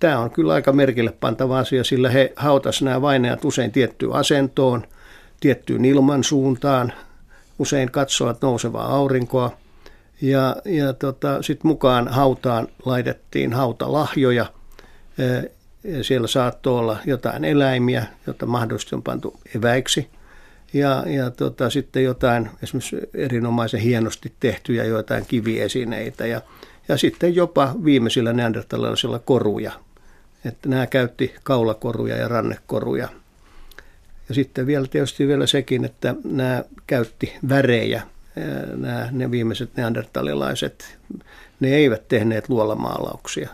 tämä on kyllä aika merkille pantava asia, sillä he hautas nämä vainajat usein tiettyyn asentoon, tiettyyn ilmansuuntaan, usein katsoivat nousevaa aurinkoa. Ja sitten mukaan hautaan laitettiin hautalahjoja, Siellä saattoi olla jotain eläimiä, jota mahdollisesti on pantu eväiksi. Ja sitten jotain esimerkiksi erinomaisen hienosti tehtyjä joitain kiviesineitä ja sitten jopa viimeisillä neandertalaisilla koruja. Että nämä käytti kaulakoruja ja rannekoruja. Ja sitten vielä tietysti vielä sekin, että nämä käytti värejä, ne viimeiset neandertalilaiset. Ne eivät tehneet luolamaalauksia.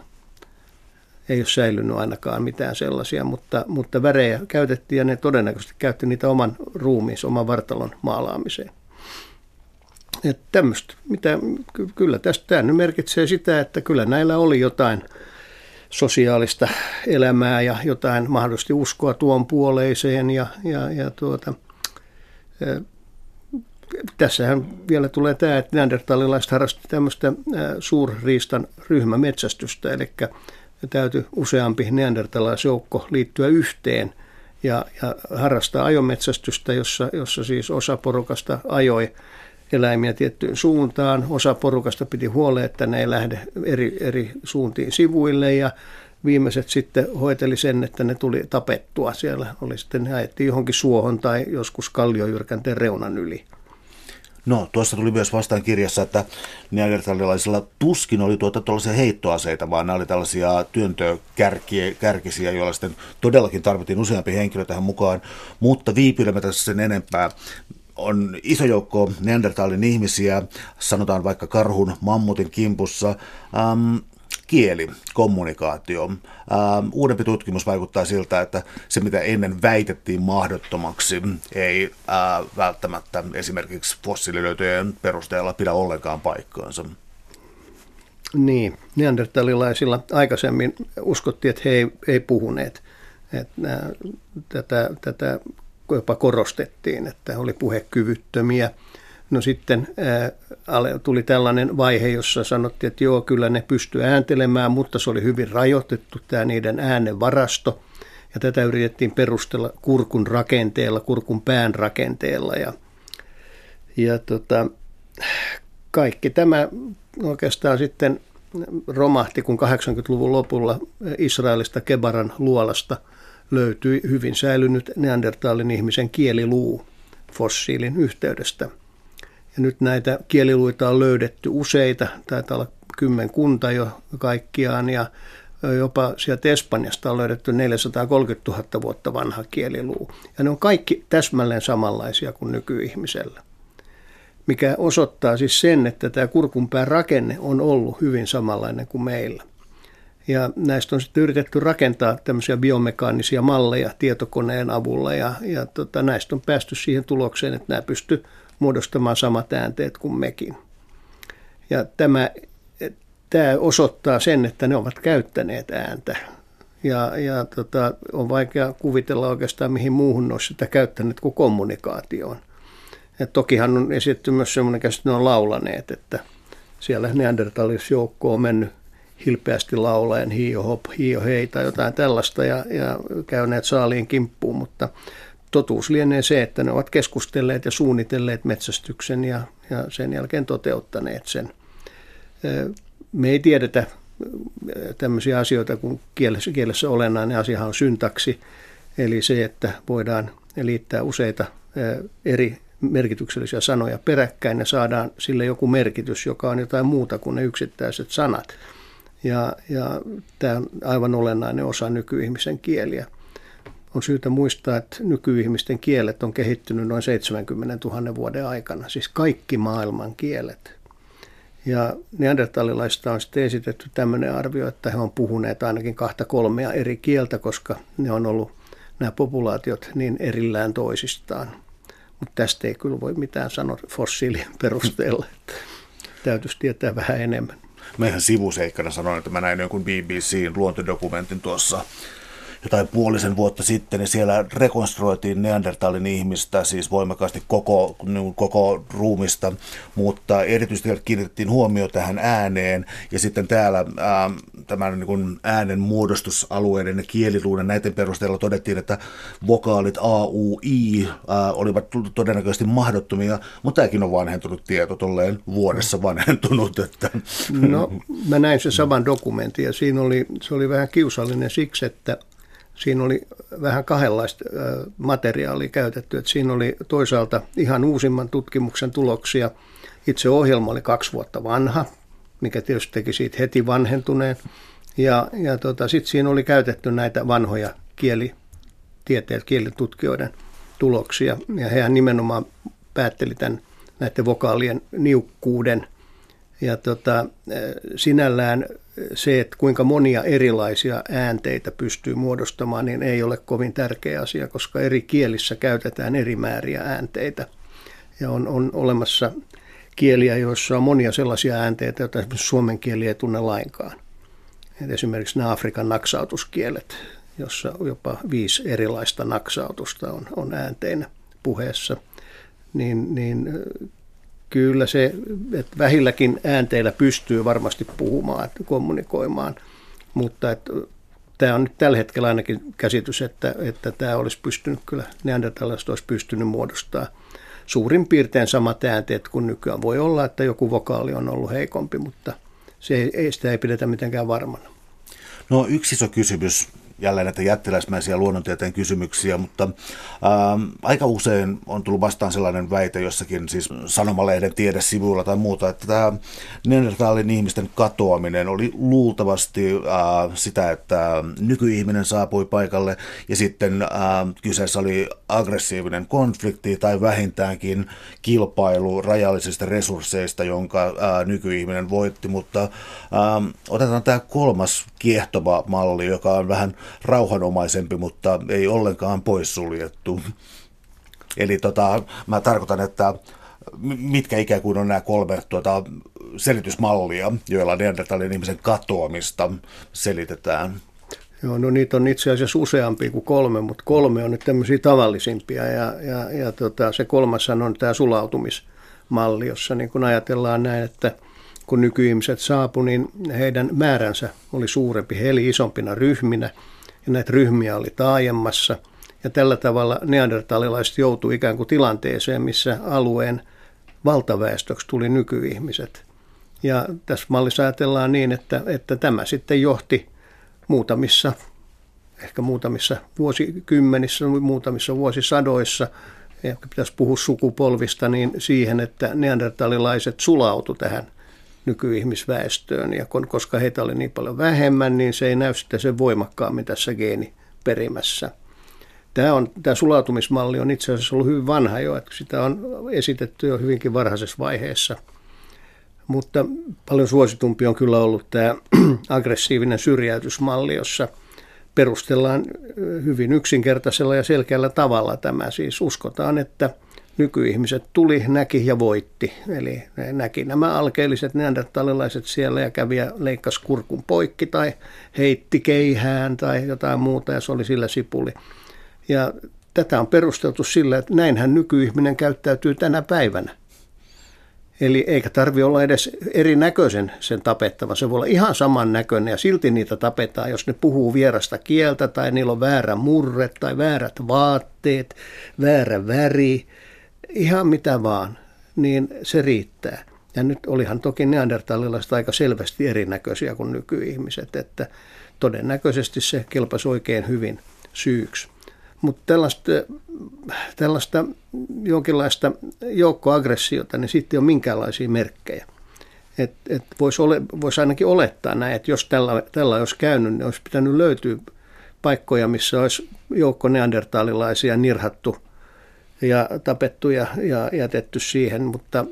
Ei ole säilynyt ainakaan mitään sellaisia, mutta värejä käytettiin ja ne todennäköisesti käytti niitä oman ruumiinsa, oman vartalon maalaamiseen. Että tämmöistä, kyllä tästä merkitsee sitä, että kyllä näillä oli jotain sosiaalista elämää ja jotain mahdollisesti uskoa tuon puoleiseen Tässähän vielä tulee tämä, että neandertalilaiset harrasti tämmöistä suurriistan ryhmämetsästystä, eli täytyy useampi neandertalaisjoukko liittyä yhteen ja harrastaa ajometsästystä, jossa siis osa porukasta ajoi eläimiä tiettyyn suuntaan. Osa porukasta piti huoleen, että ne ei lähde eri suuntiin sivuille ja viimeiset sitten hoiteli sen, että ne tuli tapettua. Siellä oli sitten, ne ajettiin johonkin suohon tai joskus kalliojyrkänteen reunan yli. No, tuossa tuli myös vastaan kirjassa, että neandertalilaisilla tuskin oli tuollaisia heittoaseita, vaan nämä oli tällaisia työntökärkisiä, joilla sitten todellakin tarvittiin useampi henkilö tähän mukaan, mutta viipyilemättä sen enempää. On iso joukko neandertalin ihmisiä, sanotaan vaikka karhun, mammutin kimpussa. Kieli, kommunikaatio. Uudempi tutkimus vaikuttaa siltä, että se mitä ennen väitettiin mahdottomaksi ei välttämättä esimerkiksi fossiililöytöjen perusteella pidä ollenkaan paikkaansa. Niin, neandertalilaisilla aikaisemmin uskottiin, että he ei puhuneet. Tätä jopa korostettiin, että oli puhekyvyttömiä. No sitten tuli tällainen vaihe, jossa sanottiin, että joo, kyllä ne pystyi ääntelemään, mutta se oli hyvin rajoitettu tämä niiden äänenvarasto. Ja tätä yritettiin perustella kurkun rakenteella, kurkun pään rakenteella. Kaikki tämä oikeastaan sitten romahti, kun 80-luvun lopulla Israelista Kebaran luolasta löytyi hyvin säilynyt neandertalin ihmisen kieliluu fossiilin yhteydestä. Ja nyt näitä kieliluita on löydetty useita, taitaa olla 10 jo kaikkiaan, ja jopa sieltä Espanjasta on löydetty 430 000 vuotta vanha kieliluu. Ja ne on kaikki täsmälleen samanlaisia kuin nykyihmisellä, mikä osoittaa siis sen, että tämä kurkunpään rakenne on ollut hyvin samanlainen kuin meillä. Ja näistä on sitten yritetty rakentaa tämmöisiä biomekaanisia malleja tietokoneen avulla, ja näistä on päästy siihen tulokseen, että nämä pystyy muodostamaan samat äänteet kuin mekin. Ja tämä osoittaa sen, että ne ovat käyttäneet ääntä. On vaikea kuvitella oikeastaan, mihin muuhun ne olisi sitä käyttäneet kuin kommunikaatioon. Ja tokihan on esitetty myös sellainen käsitys, että ne on laulaneet, että siellä neandertalaisjoukko on mennyt hilpeästi laulaen hiio hop, hiio hei tai jotain tällaista ja käyneet saaliin kimppuun, mutta totuus lienee se, että ne ovat keskustelleet ja suunnitelleet metsästyksen ja sen jälkeen toteuttaneet sen. Me ei tiedetä tämmöisiä asioita, kun kielessä olennainen asiahan on syntaksi, eli se, että voidaan liittää useita eri merkityksellisiä sanoja peräkkäin ja saadaan sille joku merkitys, joka on jotain muuta kuin ne yksittäiset sanat. Ja tämä on aivan olennainen osa nykyihmisen kieliä. On syytä muistaa, että nykyihmisten kielet on kehittynyt noin 70 000 vuoden aikana, siis kaikki maailman kielet. Ja neandertalilaisista on sitten esitetty tämmöinen arvio, että he on puhuneet ainakin 2-3 eri kieltä, koska ne on ollut nämä populaatiot niin erillään toisistaan. Mutta tästä ei kyllä voi mitään sanoa fossiilien perusteella, että täytyisi tietää vähän enemmän. Mä ihan sivuseikkana sanoin, että mä näin jonkun BBC:n luontodokumentin tuossa jotain puolisen vuotta sitten, niin siellä rekonstruoitiin Neandertalin ihmistä, siis voimakkaasti koko ruumista, mutta erityisesti kiinnitettiin huomio tähän ääneen, ja sitten täällä tämän niin kuin äänen muodostusalueiden ja kieliluuden näiden perusteella todettiin, että vokaalit A, U, I olivat todennäköisesti mahdottomia, mutta tämäkin on vanhentunut tieto, tolleen vuodessa vanhentunut. Että. No, mä näin sen saman dokumentin, ja se oli vähän kiusallinen siksi, että siinä oli vähän kahdenlaista materiaalia käytetty, että siinä oli toisaalta ihan uusimman tutkimuksen tuloksia. Itse ohjelma oli 2 vuotta vanha, mikä tietysti teki siitä heti vanhentuneen, ja sitten siinä oli käytetty näitä vanhoja kielitieteet, kielitutkijoiden tuloksia, ja hehän nimenomaan päätteli tämän näiden vokaalien niukkuuden, ja sinällään se, että kuinka monia erilaisia äänteitä pystyy muodostamaan, niin ei ole kovin tärkeä asia, koska eri kielissä käytetään eri määriä äänteitä. Ja on olemassa kieliä, joissa on monia sellaisia äänteitä, joita esimerkiksi suomen kieli ei tunne lainkaan. Et esimerkiksi nämä Afrikan naksautuskielet, jossa jopa 5 erilaista naksautusta on äänteinä puheessa, niin kyllä se, että vähilläkin äänteillä pystyy varmasti puhumaan, kommunikoimaan, mutta tämä on nyt tällä hetkellä ainakin käsitys, että tämä olisi pystynyt kyllä, neandertalaiset olisi pystynyt muodostamaan suurin piirtein samat äänteet kuin nykyään. Voi olla, että joku vokaali on ollut heikompi, mutta sitä ei pidetä mitenkään varmana. No yksi iso kysymys. Jälleen näitä jättiläismäisiä luonnontieteen kysymyksiä, mutta aika usein on tullut vastaan sellainen väite jossakin siis sanomalehden tiedesivuilla tai muuta, että tämä Neandertalin ihmisten katoaminen oli luultavasti sitä, että nykyihminen saapui paikalle ja sitten kyseessä oli aggressiivinen konflikti tai vähintäänkin kilpailu rajallisista resursseista, jonka nykyihminen voitti, mutta otetaan tämä 3. kiehtova malli, joka on vähän rauhanomaisempi, mutta ei ollenkaan poissuljettu. Eli mä tarkoitan, että mitkä ikään kuin on nämä 3 selitysmallia, joilla Neandertalin ihmisen katoamista selitetään? Joo, no niitä on itse asiassa useampia kuin 3, mutta 3 on nyt tämmöisiä tavallisimpia. Ja se 3:shan on tämä sulautumismalli, jossa niin kun ajatellaan näin, että kun nykyihmiset saapuivat, niin heidän määränsä oli suurempi, he eli isompina ryhminä, ja näitä ryhmiä oli taajemmassa. Ja tällä tavalla neandertalilaiset joutuivat ikään kuin tilanteeseen, missä alueen valtaväestöksi tuli nykyihmiset. Ja tässä mallissa ajatellaan niin, että tämä sitten johti ehkä muutamissa vuosikymmenissä, muutamissa vuosisadoissa, ehkä pitäisi puhua sukupolvista, niin siihen, että neandertalilaiset sulautu tähän nykyihmisväestöön, ja koska heitä oli niin paljon vähemmän, niin se ei näy sitten sen voimakkaammin tässä geeniperimässä. Tämä sulautumismalli on itse asiassa ollut hyvin vanha jo, että sitä on esitetty jo hyvinkin varhaisessa vaiheessa, mutta paljon suositumpi on kyllä ollut tämä aggressiivinen syrjäytysmalli, jossa perustellaan hyvin yksinkertaisella ja selkeällä tavalla tämä. Siis uskotaan, että nykyihmiset tuli, näki ja voitti. Eli ne näki nämä alkeelliset neandertalilaiset siellä ja kävi ja leikkasi kurkun poikki tai heitti keihään tai jotain muuta, ja se oli sillä sipuli. Ja tätä on perusteltu sillä, että näinhän nykyihminen käyttäytyy tänä päivänä. Eli eikä tarvitse olla edes erinäköisen sen tapettava. Se voi olla ihan samannäköinen ja silti niitä tapetaan, jos ne puhuu vierasta kieltä tai niillä on väärä murre tai väärät vaatteet, väärä väri. Ihan mitä vaan, niin se riittää. Ja nyt olihan toki neandertalilaiset aika selvästi erinäköisiä kuin nykyihmiset, että todennäköisesti se kelpasi oikein hyvin syyksi. Mutta tällaista jonkinlaista joukkoaggressiota, niin sitten ei ole minkäänlaisia merkkejä. Voisi ainakin olettaa näin, että jos tällä olisi käynyt, niin olisi pitänyt löytyä paikkoja, missä olisi joukko neandertalilaisia nirhattu ja tapettu ja jätetty siihen, mutta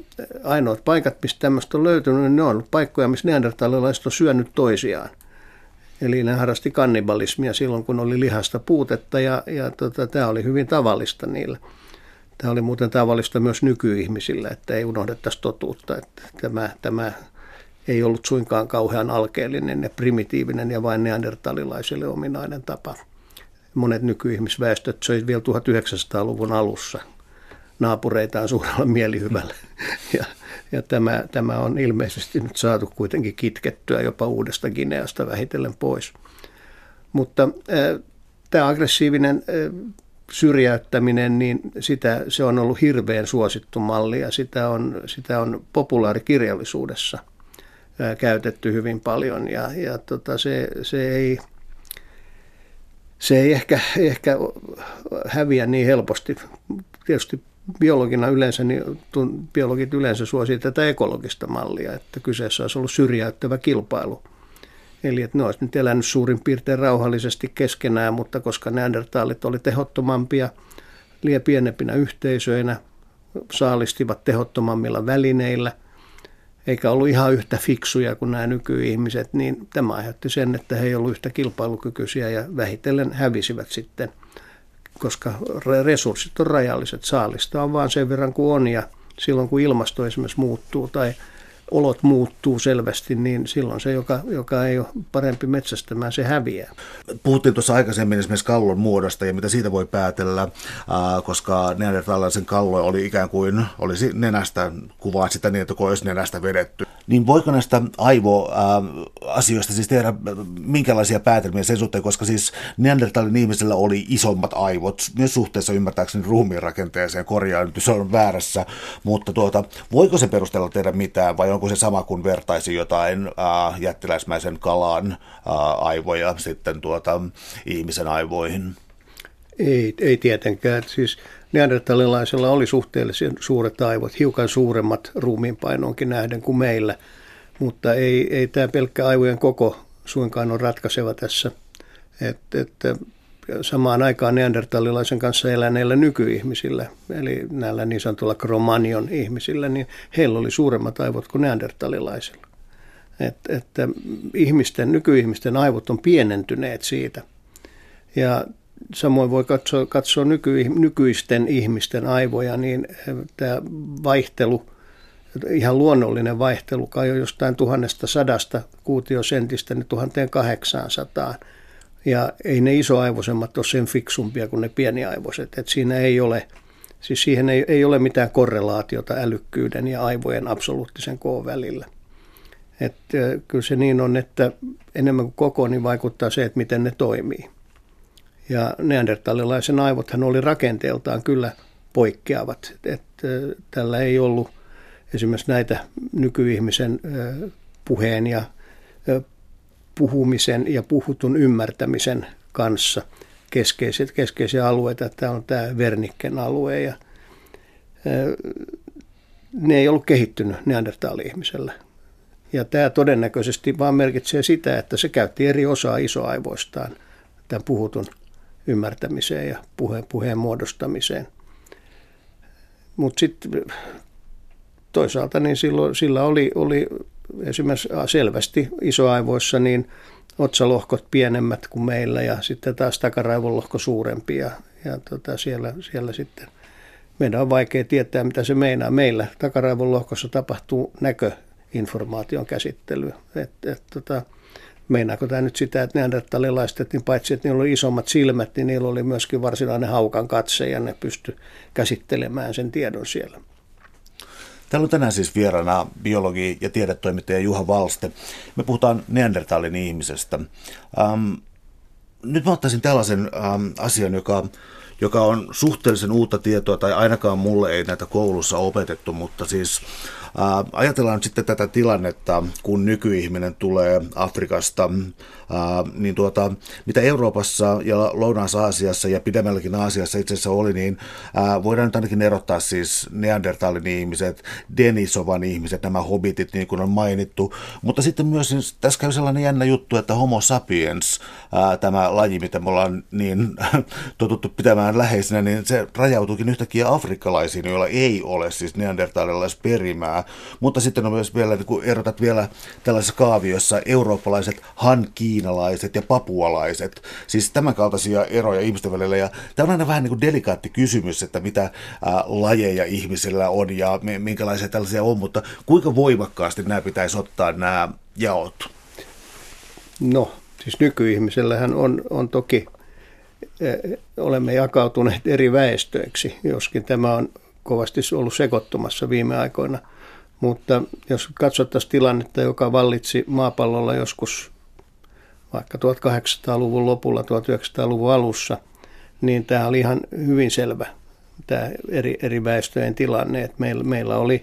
ainoat paikat, missä tämmöistä on löytynyt, niin ne on ollut paikkoja, missä neandertalilaiset on syönyt toisiaan. Eli ne harrasti kannibalismia silloin, kun oli lihasta puutetta, ja tämä oli hyvin tavallista niillä. Tämä oli muuten tavallista myös nykyihmisillä, että ei unohdettaisi totuutta, että tämä ei ollut suinkaan kauhean alkeellinen ja primitiivinen ja vain neandertalilaisille ominainen tapa monet nykyihmisväestöt söivät vielä 1900-luvun alussa naapureitaan suurella mielihyvällä. Ja tämä on ilmeisesti nyt saatu kuitenkin kitkettyä jopa uudesta Gineasta vähitellen pois. Mutta tämä aggressiivinen syrjäyttäminen, niin se on ollut hirveän suosittu malli ja sitä on populaarikirjallisuudessa käytetty hyvin paljon ja se ei ehkä häviä niin helposti. Tietysti biologit yleensä suosii tätä ekologista mallia, että kyseessä olisi ollut syrjäyttävä kilpailu. Eli että ne olisi nyt elänyt suurin piirtein rauhallisesti keskenään, mutta koska neandertaalit oli tehottomampia, liian pienempinä yhteisöinä, saalistivat tehottomammilla välineillä, eikä ollut ihan yhtä fiksuja kuin nämä nykyihmiset, niin tämä aiheutti sen, että he ei ollut yhtä kilpailukykyisiä ja vähitellen hävisivät sitten, koska resurssit on rajalliset. Saalista on vaan sen verran kuin on ja silloin kun ilmasto esimerkiksi muuttuu tai olot muuttuu selvästi, niin silloin se, joka ei ole parempi metsästämään, se häviää. Puhuttiin tuossa aikaisemmin esimerkiksi kallon muodosta ja mitä siitä voi päätellä, koska neandertalaisen kallo oli ikään kuin, olisi nenästä, kuvaa sitä niin, että kun olisi nenästä vedetty. Niin voiko näistä aivoasioista siis tehdä minkälaisia päätelmiä sen suhteen, koska siis neandertalin ihmisellä oli isommat aivot, myös suhteessa ymmärtääkseni ruumiin rakenteeseen, korjaan, se on väärässä, mutta voiko se perustella tehdä mitään vai onko se sama kuin vertaisi jotain jättiläismäisen kalan aivoja sitten ihmisen aivoihin? Ei tietenkään. Siis neandertalilaisella oli suhteellisen suuret aivot, hiukan suuremmat ruumiinpainoonkin nähden kuin meillä, mutta ei tämä pelkkä aivojen koko suinkaan ole ratkaiseva tässä. Samaan aikaan neandertalilaisen kanssa eläneillä nykyihmisillä, eli näillä niin sanotulla Cro-Magnon ihmisillä, niin heillä oli suuremmat aivot kuin neandertalilaisilla. Nykyihmisten aivot on pienentyneet siitä. Ja samoin voi katsoa nykyisten ihmisten aivoja, niin tämä vaihtelu, ihan luonnollinen vaihtelu, kai on jostain 1100 kuutiosentistä niin 1800. Ja ei ne isoaivoisemmat ole sen fiksumpia kuin ne pieniaivoiset. Siinä ei ole, siis siihen ei ole mitään korrelaatiota älykkyyden ja aivojen absoluuttisen koon välillä. Kyllä se niin on, että enemmän kuin koko, niin vaikuttaa se, että miten ne toimii. Ja neandertalilaisen aivothan oli rakenteeltaan kyllä poikkeavat. Tällä ei ollut esimerkiksi näitä nykyihmisen puheen ja puhumisen ja puhutun ymmärtämisen kanssa keskeisiä alueita. Tämä on tämä Wernicken alue. Ja ne ei ollut kehittynyt neandertaali-ihmisellä. Ja tämä todennäköisesti vaan merkitsee sitä, että se käytti eri osaa isoaivoistaan tämän puhutun ymmärtämiseen ja puheen muodostamiseen. Mutta sitten toisaalta niin sillä oli esimerkiksi selvästi isoaivoissa niin otsalohkot pienemmät kuin meillä ja sitten taas takaraivolohko suurempi ja siellä sitten meidän on vaikea tietää, mitä se meinaa. Meillä takaraivolohkossa tapahtuu näköinformaation käsittely. Meinaako tämä nyt sitä, että neandertalilaiset, niin paitsi että niillä oli isommat silmät, niin niillä oli myöskin varsinainen haukan katse ja ne pystyi käsittelemään sen tiedon siellä. Täällä on tänään siis vieraana biologi ja tiedetoimittaja Juha Valste. Me puhutaan neandertalin ihmisestä. Nyt mä ottaisin tällaisen asian, joka on suhteellisen uutta tietoa, tai ainakaan mulle ei näitä koulussa opetettu, mutta siis ajatellaan sitten tätä tilannetta, kun nykyihminen tulee Afrikasta, niin mitä Euroopassa ja Lounais-Aasiassa ja pidemmälläkin Aasiassa itse asiassa oli, niin voidaan nyt ainakin erottaa siis neandertalin ihmiset, Denisovan ihmiset, nämä hobitit niin kuin on mainittu, mutta sitten myös niin tässä käy sellainen jännä juttu, että Homo sapiens, tämä laji, mitä me ollaan niin totuttu pitämään läheisenä, niin se rajautuukin yhtäkkiä afrikkalaisiin, joilla ei ole siis neandertalilaisperimaa. Mutta sitten on myös vielä, kun erotat vielä tällaisessa kaaviossa eurooppalaiset, hankiinalaiset ja papualaiset, siis tämän kaltaisia eroja ihmisten välillä. Ja tämä on aina vähän niin kuin delikaatti kysymys, että mitä lajeja ihmisillä on ja minkälaisia tällaisia on, mutta kuinka voimakkaasti nämä pitäisi ottaa nämä jaot? No, siis nykyihmisellähän on toki olemme jakautuneet eri väestöiksi, joskin tämä on kovasti ollut sekoittumassa viime aikoina. Mutta jos katsottaisiin tilannetta, joka vallitsi maapallolla joskus vaikka 1800-luvun lopulla, 1900-luvun alussa, niin tämä oli ihan hyvin selvä, tämä eri väestöjen tilanne. Että meillä oli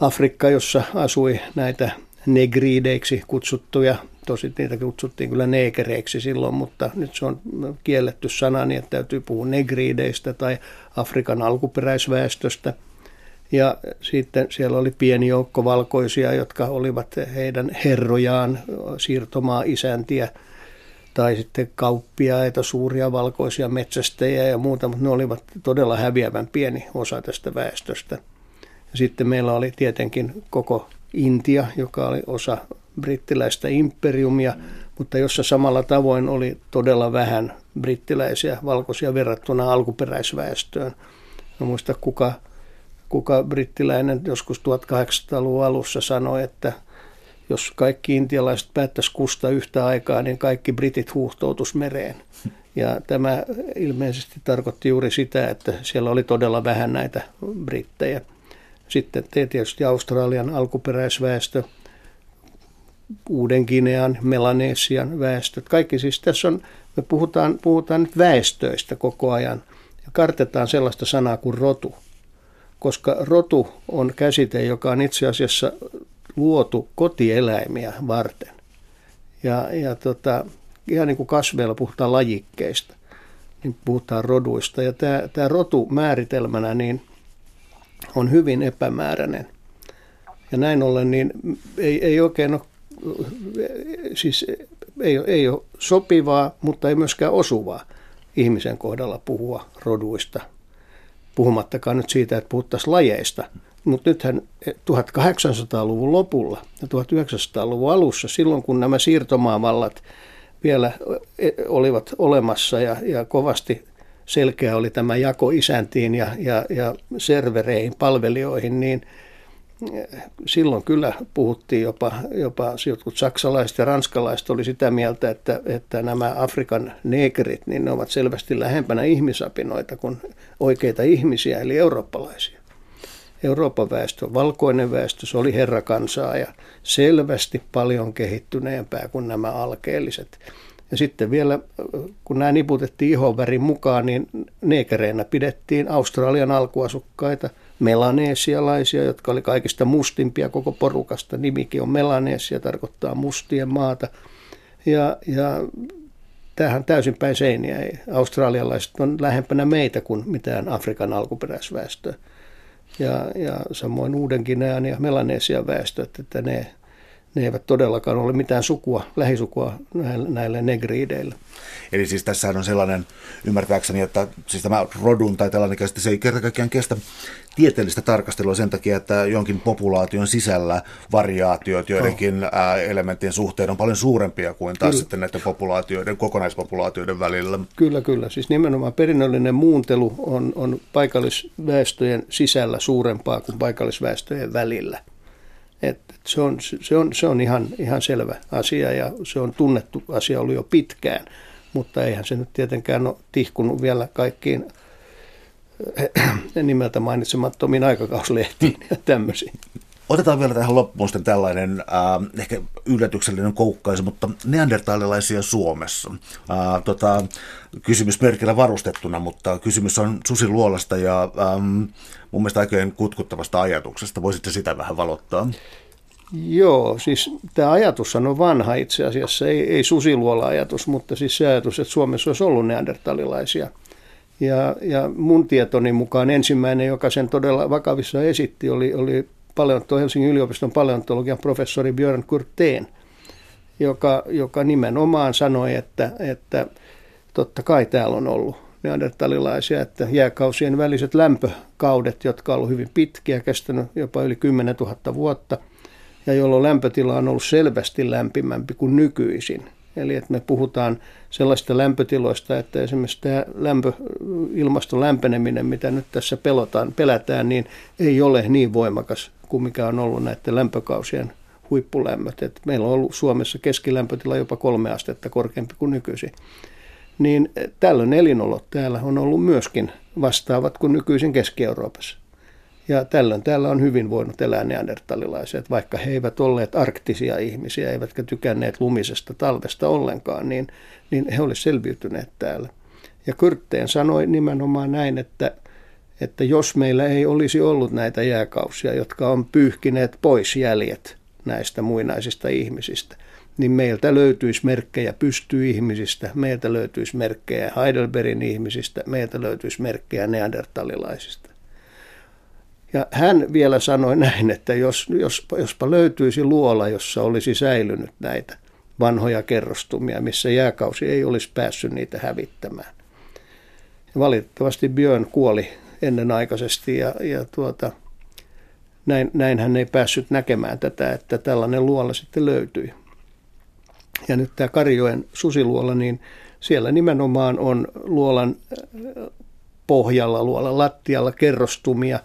Afrikka, jossa asui näitä negriideiksi kutsuttuja, tosin niitä kutsuttiin kyllä neekereiksi silloin, mutta nyt se on kielletty sana, niin että täytyy puhua negriideistä tai Afrikan alkuperäisväestöstä. Ja sitten siellä oli pieni joukko valkoisia, jotka olivat heidän herrojaan, siirtomaa-isäntiä tai sitten kauppiaita, suuria valkoisia metsästäjiä ja muuta, mutta ne olivat todella häviävän pieni osa tästä väestöstä. Ja sitten meillä oli tietenkin koko Intia, joka oli osa brittiläistä imperiumia, mutta jossa samalla tavoin oli todella vähän brittiläisiä valkoisia verrattuna alkuperäisväestöön. En muista kuka brittiläinen joskus 1800-luvun alussa sanoi, että jos kaikki intialaiset päättäisi kusta yhtä aikaa, niin kaikki britit huuhtoutuisi mereen. Ja tämä ilmeisesti tarkoitti juuri sitä, että siellä oli todella vähän näitä brittejä. Sitten tietysti Australian alkuperäisväestö, Uuden-Ginean, Melanesian väestöt. Kaikki siis tässä on, me puhutaan nyt väestöistä koko ajan ja kartetaan sellaista sanaa kuin rotu. Koska rotu on käsite, joka on itse asiassa luotu kotieläimiä varten. Ja ihan niin kuin kasveilla puhutaan lajikkeista, niin puhutaan roduista. Ja tämä rotu määritelmänä niin on hyvin epämääräinen. Ja näin ollen niin ei oikein ole, siis ei ole sopivaa, mutta ei myöskään osuvaa ihmisen kohdalla puhua roduista. Puhumattakaan nyt siitä, että puhuttaisiin lajeista, mutta nythän 1800-luvun lopulla ja 1900-luvun alussa, silloin kun nämä siirtomaavallat vielä olivat olemassa ja kovasti selkeä oli tämä jako isäntiin ja servereihin, palvelijoihin, niin silloin kyllä puhuttiin jopa jotkut saksalaiset ja ranskalaiset oli sitä mieltä, että nämä Afrikan neekerit, niin ne ovat selvästi lähempänä ihmisapinoita kuin oikeita ihmisiä, eli eurooppalaisia. Euroopan väestö, valkoinen väestö, se oli herrakansaa ja selvästi paljon kehittyneempää kuin nämä alkeelliset. Ja sitten vielä, kun nämä niputettiin ihonvärin mukaan, niin neekereinä pidettiin Australian alkuasukkaita, melaneesialaisia, jotka oli kaikista mustimpia koko porukasta. Nimikin on Melaneesia, tarkoittaa mustien maata. Ja tämähän täysin päin seiniä. Australialaiset on lähempänä meitä kuin mitään Afrikan alkuperäisväestöä. Ja samoin Uuden-Ginean ja Melanesian väestöt, että ne eivät todellakaan ole mitään sukua, lähisukua näille negriideille. Eli siis tässähän on sellainen, ymmärtääkseni, että siis tämä rodun tai tällainen käsite, se ei kerta kaikkiaan kestä tieteellistä tarkastelua sen takia, että jonkin populaation sisällä variaatiot joidenkin elementtien suhteen on paljon suurempia kuin taas sitten näiden populaatioiden, kokonaispopulaatioiden välillä. Kyllä. Siis nimenomaan perinnöllinen muuntelu on paikallisväestöjen sisällä suurempaa kuin paikallisväestöjen välillä. Se on ihan selvä asia ja se on tunnettu asia ollut jo pitkään, mutta eihän se nyt tietenkään ole tihkunut vielä kaikkiin nimeltä mainitsemattomiin aikakauslehtiin ja tämmöisiin. Otetaan vielä tähän loppuun sitten tällainen ehkä yllätyksellinen koukkaisu, mutta neandertaalilaisia Suomessa. Kysymysmerkillä varustettuna, mutta kysymys on Susiluolasta ja mun mielestä aikojen kutkuttavasta ajatuksesta. Voisitko sitä vähän valottaa? Joo, siis tämä ajatushan on vanha itse asiassa, ei Susiluola-ajatus, mutta siis se ajatus, että Suomessa olisi ollut neandertaalilaisia. Ja mun tietoni mukaan ensimmäinen, joka sen todella vakavissa esitti, oli Helsingin yliopiston paleontologian professori Björn Kurtén, joka nimenomaan sanoi, että totta kai täällä on ollut neandertalilaisia, että jääkausien väliset lämpökaudet, jotka ovat olleet hyvin pitkiä, kestänyt jopa yli 10 000 vuotta, ja jolloin lämpötila on ollut selvästi lämpimämpi kuin nykyisin. Eli että me puhutaan sellaista lämpötiloista, että esimerkiksi tämä ilmaston lämpeneminen, mitä nyt tässä pelätään, niin ei ole niin voimakas kuin mikä on ollut näiden lämpökausien huippulämmöt. Et meillä on ollut Suomessa keskilämpötila jopa 3 astetta korkeampi kuin nykyisin. niin tällöin elinolot täällä on ollut myöskin vastaavat kuin nykyisin Keski-Euroopassa. Ja tällöin täällä on hyvin voinut elää neandertalilaiset, vaikka he eivät olleet arktisia ihmisiä, eivätkä tykänneet lumisesta talvesta ollenkaan, niin he olisivat selviytyneet täällä. Ja Kurtén sanoi nimenomaan näin, että jos meillä ei olisi ollut näitä jääkausia, jotka on pyyhkineet pois jäljet näistä muinaisista ihmisistä, niin meiltä löytyisi merkkejä pystyihmisistä, meiltä löytyisi merkkejä Heidelbergin ihmisistä, meiltä löytyisi merkkejä neandertalilaisista. Ja hän vielä sanoi näin, että jospa löytyisi luola, jossa olisi säilynyt näitä vanhoja kerrostumia, missä jääkausi ei olisi päässyt niitä hävittämään. Ja valitettavasti Björn kuoli ennenaikaisesti ja näin hän ei päässyt näkemään tätä, että tällainen luola sitten löytyi. Ja nyt tämä Karjoen susiluola, niin siellä nimenomaan on luolan pohjalla, luolan lattialla kerrostumia,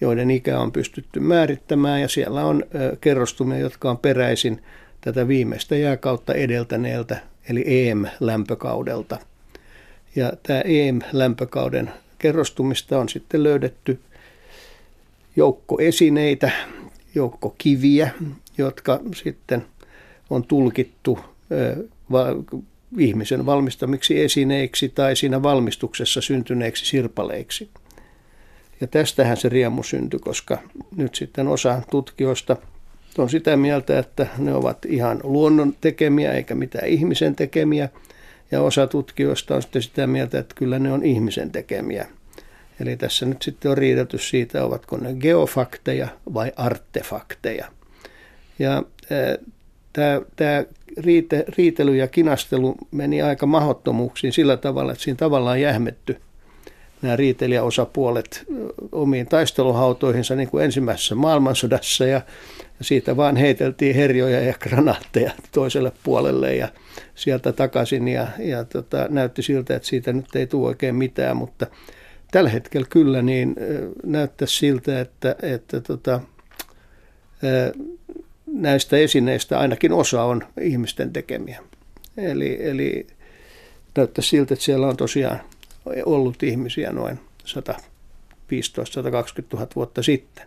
joiden ikä on pystytty määrittämään, ja siellä on kerrostumia, jotka on peräisin tätä viimeistä jääkautta edeltäneeltä, eli Eem-lämpökaudelta. Ja tämä Eem-lämpökauden kerrostumista on sitten löydetty joukko esineitä, joukko kiviä, jotka sitten on tulkittu ihmisen valmistamiksi esineiksi tai siinä valmistuksessa syntyneiksi sirpaleiksi. Ja tästähän se riemu syntyi, koska nyt sitten osa tutkijoista on sitä mieltä, että ne ovat ihan luonnon tekemiä eikä mitään ihmisen tekemiä. Ja osa tutkijoista on sitten sitä mieltä, että kyllä ne on ihmisen tekemiä. Eli tässä nyt sitten on riidelty siitä, ovatko ne geofakteja vai artefakteja. Ja tämä riitely ja kinastelu meni aika mahdottomuuksiin sillä tavalla, että siinä tavallaan jähmetty nämä riitelijäosapuolet omiin taisteluhautoihinsa niin kuin ensimmäisessä maailmansodassa, ja siitä vaan heiteltiin herjoja ja granaatteja toiselle puolelle ja sieltä takaisin, ja näytti siltä, että siitä nyt ei tule oikein mitään, mutta tällä hetkellä kyllä niin näyttäisi siltä, että näistä esineistä ainakin osa on ihmisten tekemiä. Eli näyttäisi siltä, että siellä on tosiaan ollut ihmisiä noin 115-120 000 vuotta sitten.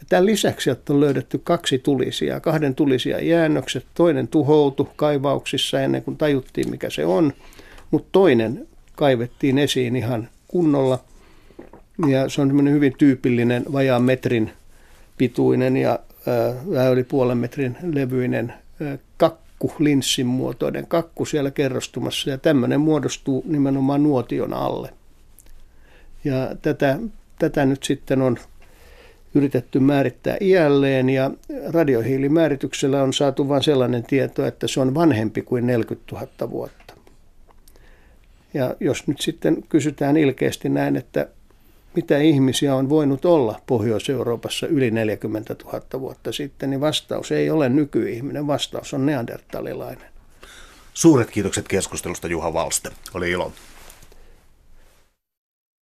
Ja tämän lisäksi on löydetty kaksi tulisijaa, kahden tulisijan jäännökset. Toinen tuhoutui kaivauksissa ennen kuin tajuttiin, mikä se on, mutta toinen kaivettiin esiin ihan kunnolla. Ja se on hyvin tyypillinen vajaan metrin pituinen ja vähän yli puolen metrin levyinen kakku, linssin muotoinen kakku siellä kerrostumassa, ja tämmöinen muodostuu nimenomaan nuotion alle. Ja tätä nyt sitten on yritetty määrittää iälleen, ja radiohiilimäärityksellä on saatu vain sellainen tieto, että se on vanhempi kuin 40 000 vuotta. Ja jos nyt sitten kysytään ilkeästi näin, että mitä ihmisiä on voinut olla Pohjois-Euroopassa yli 40 000 vuotta sitten, niin vastaus ei ole nykyihminen, vastaus on neandertalilainen. Suuret kiitokset keskustelusta, Juha Valste. Oli ilo.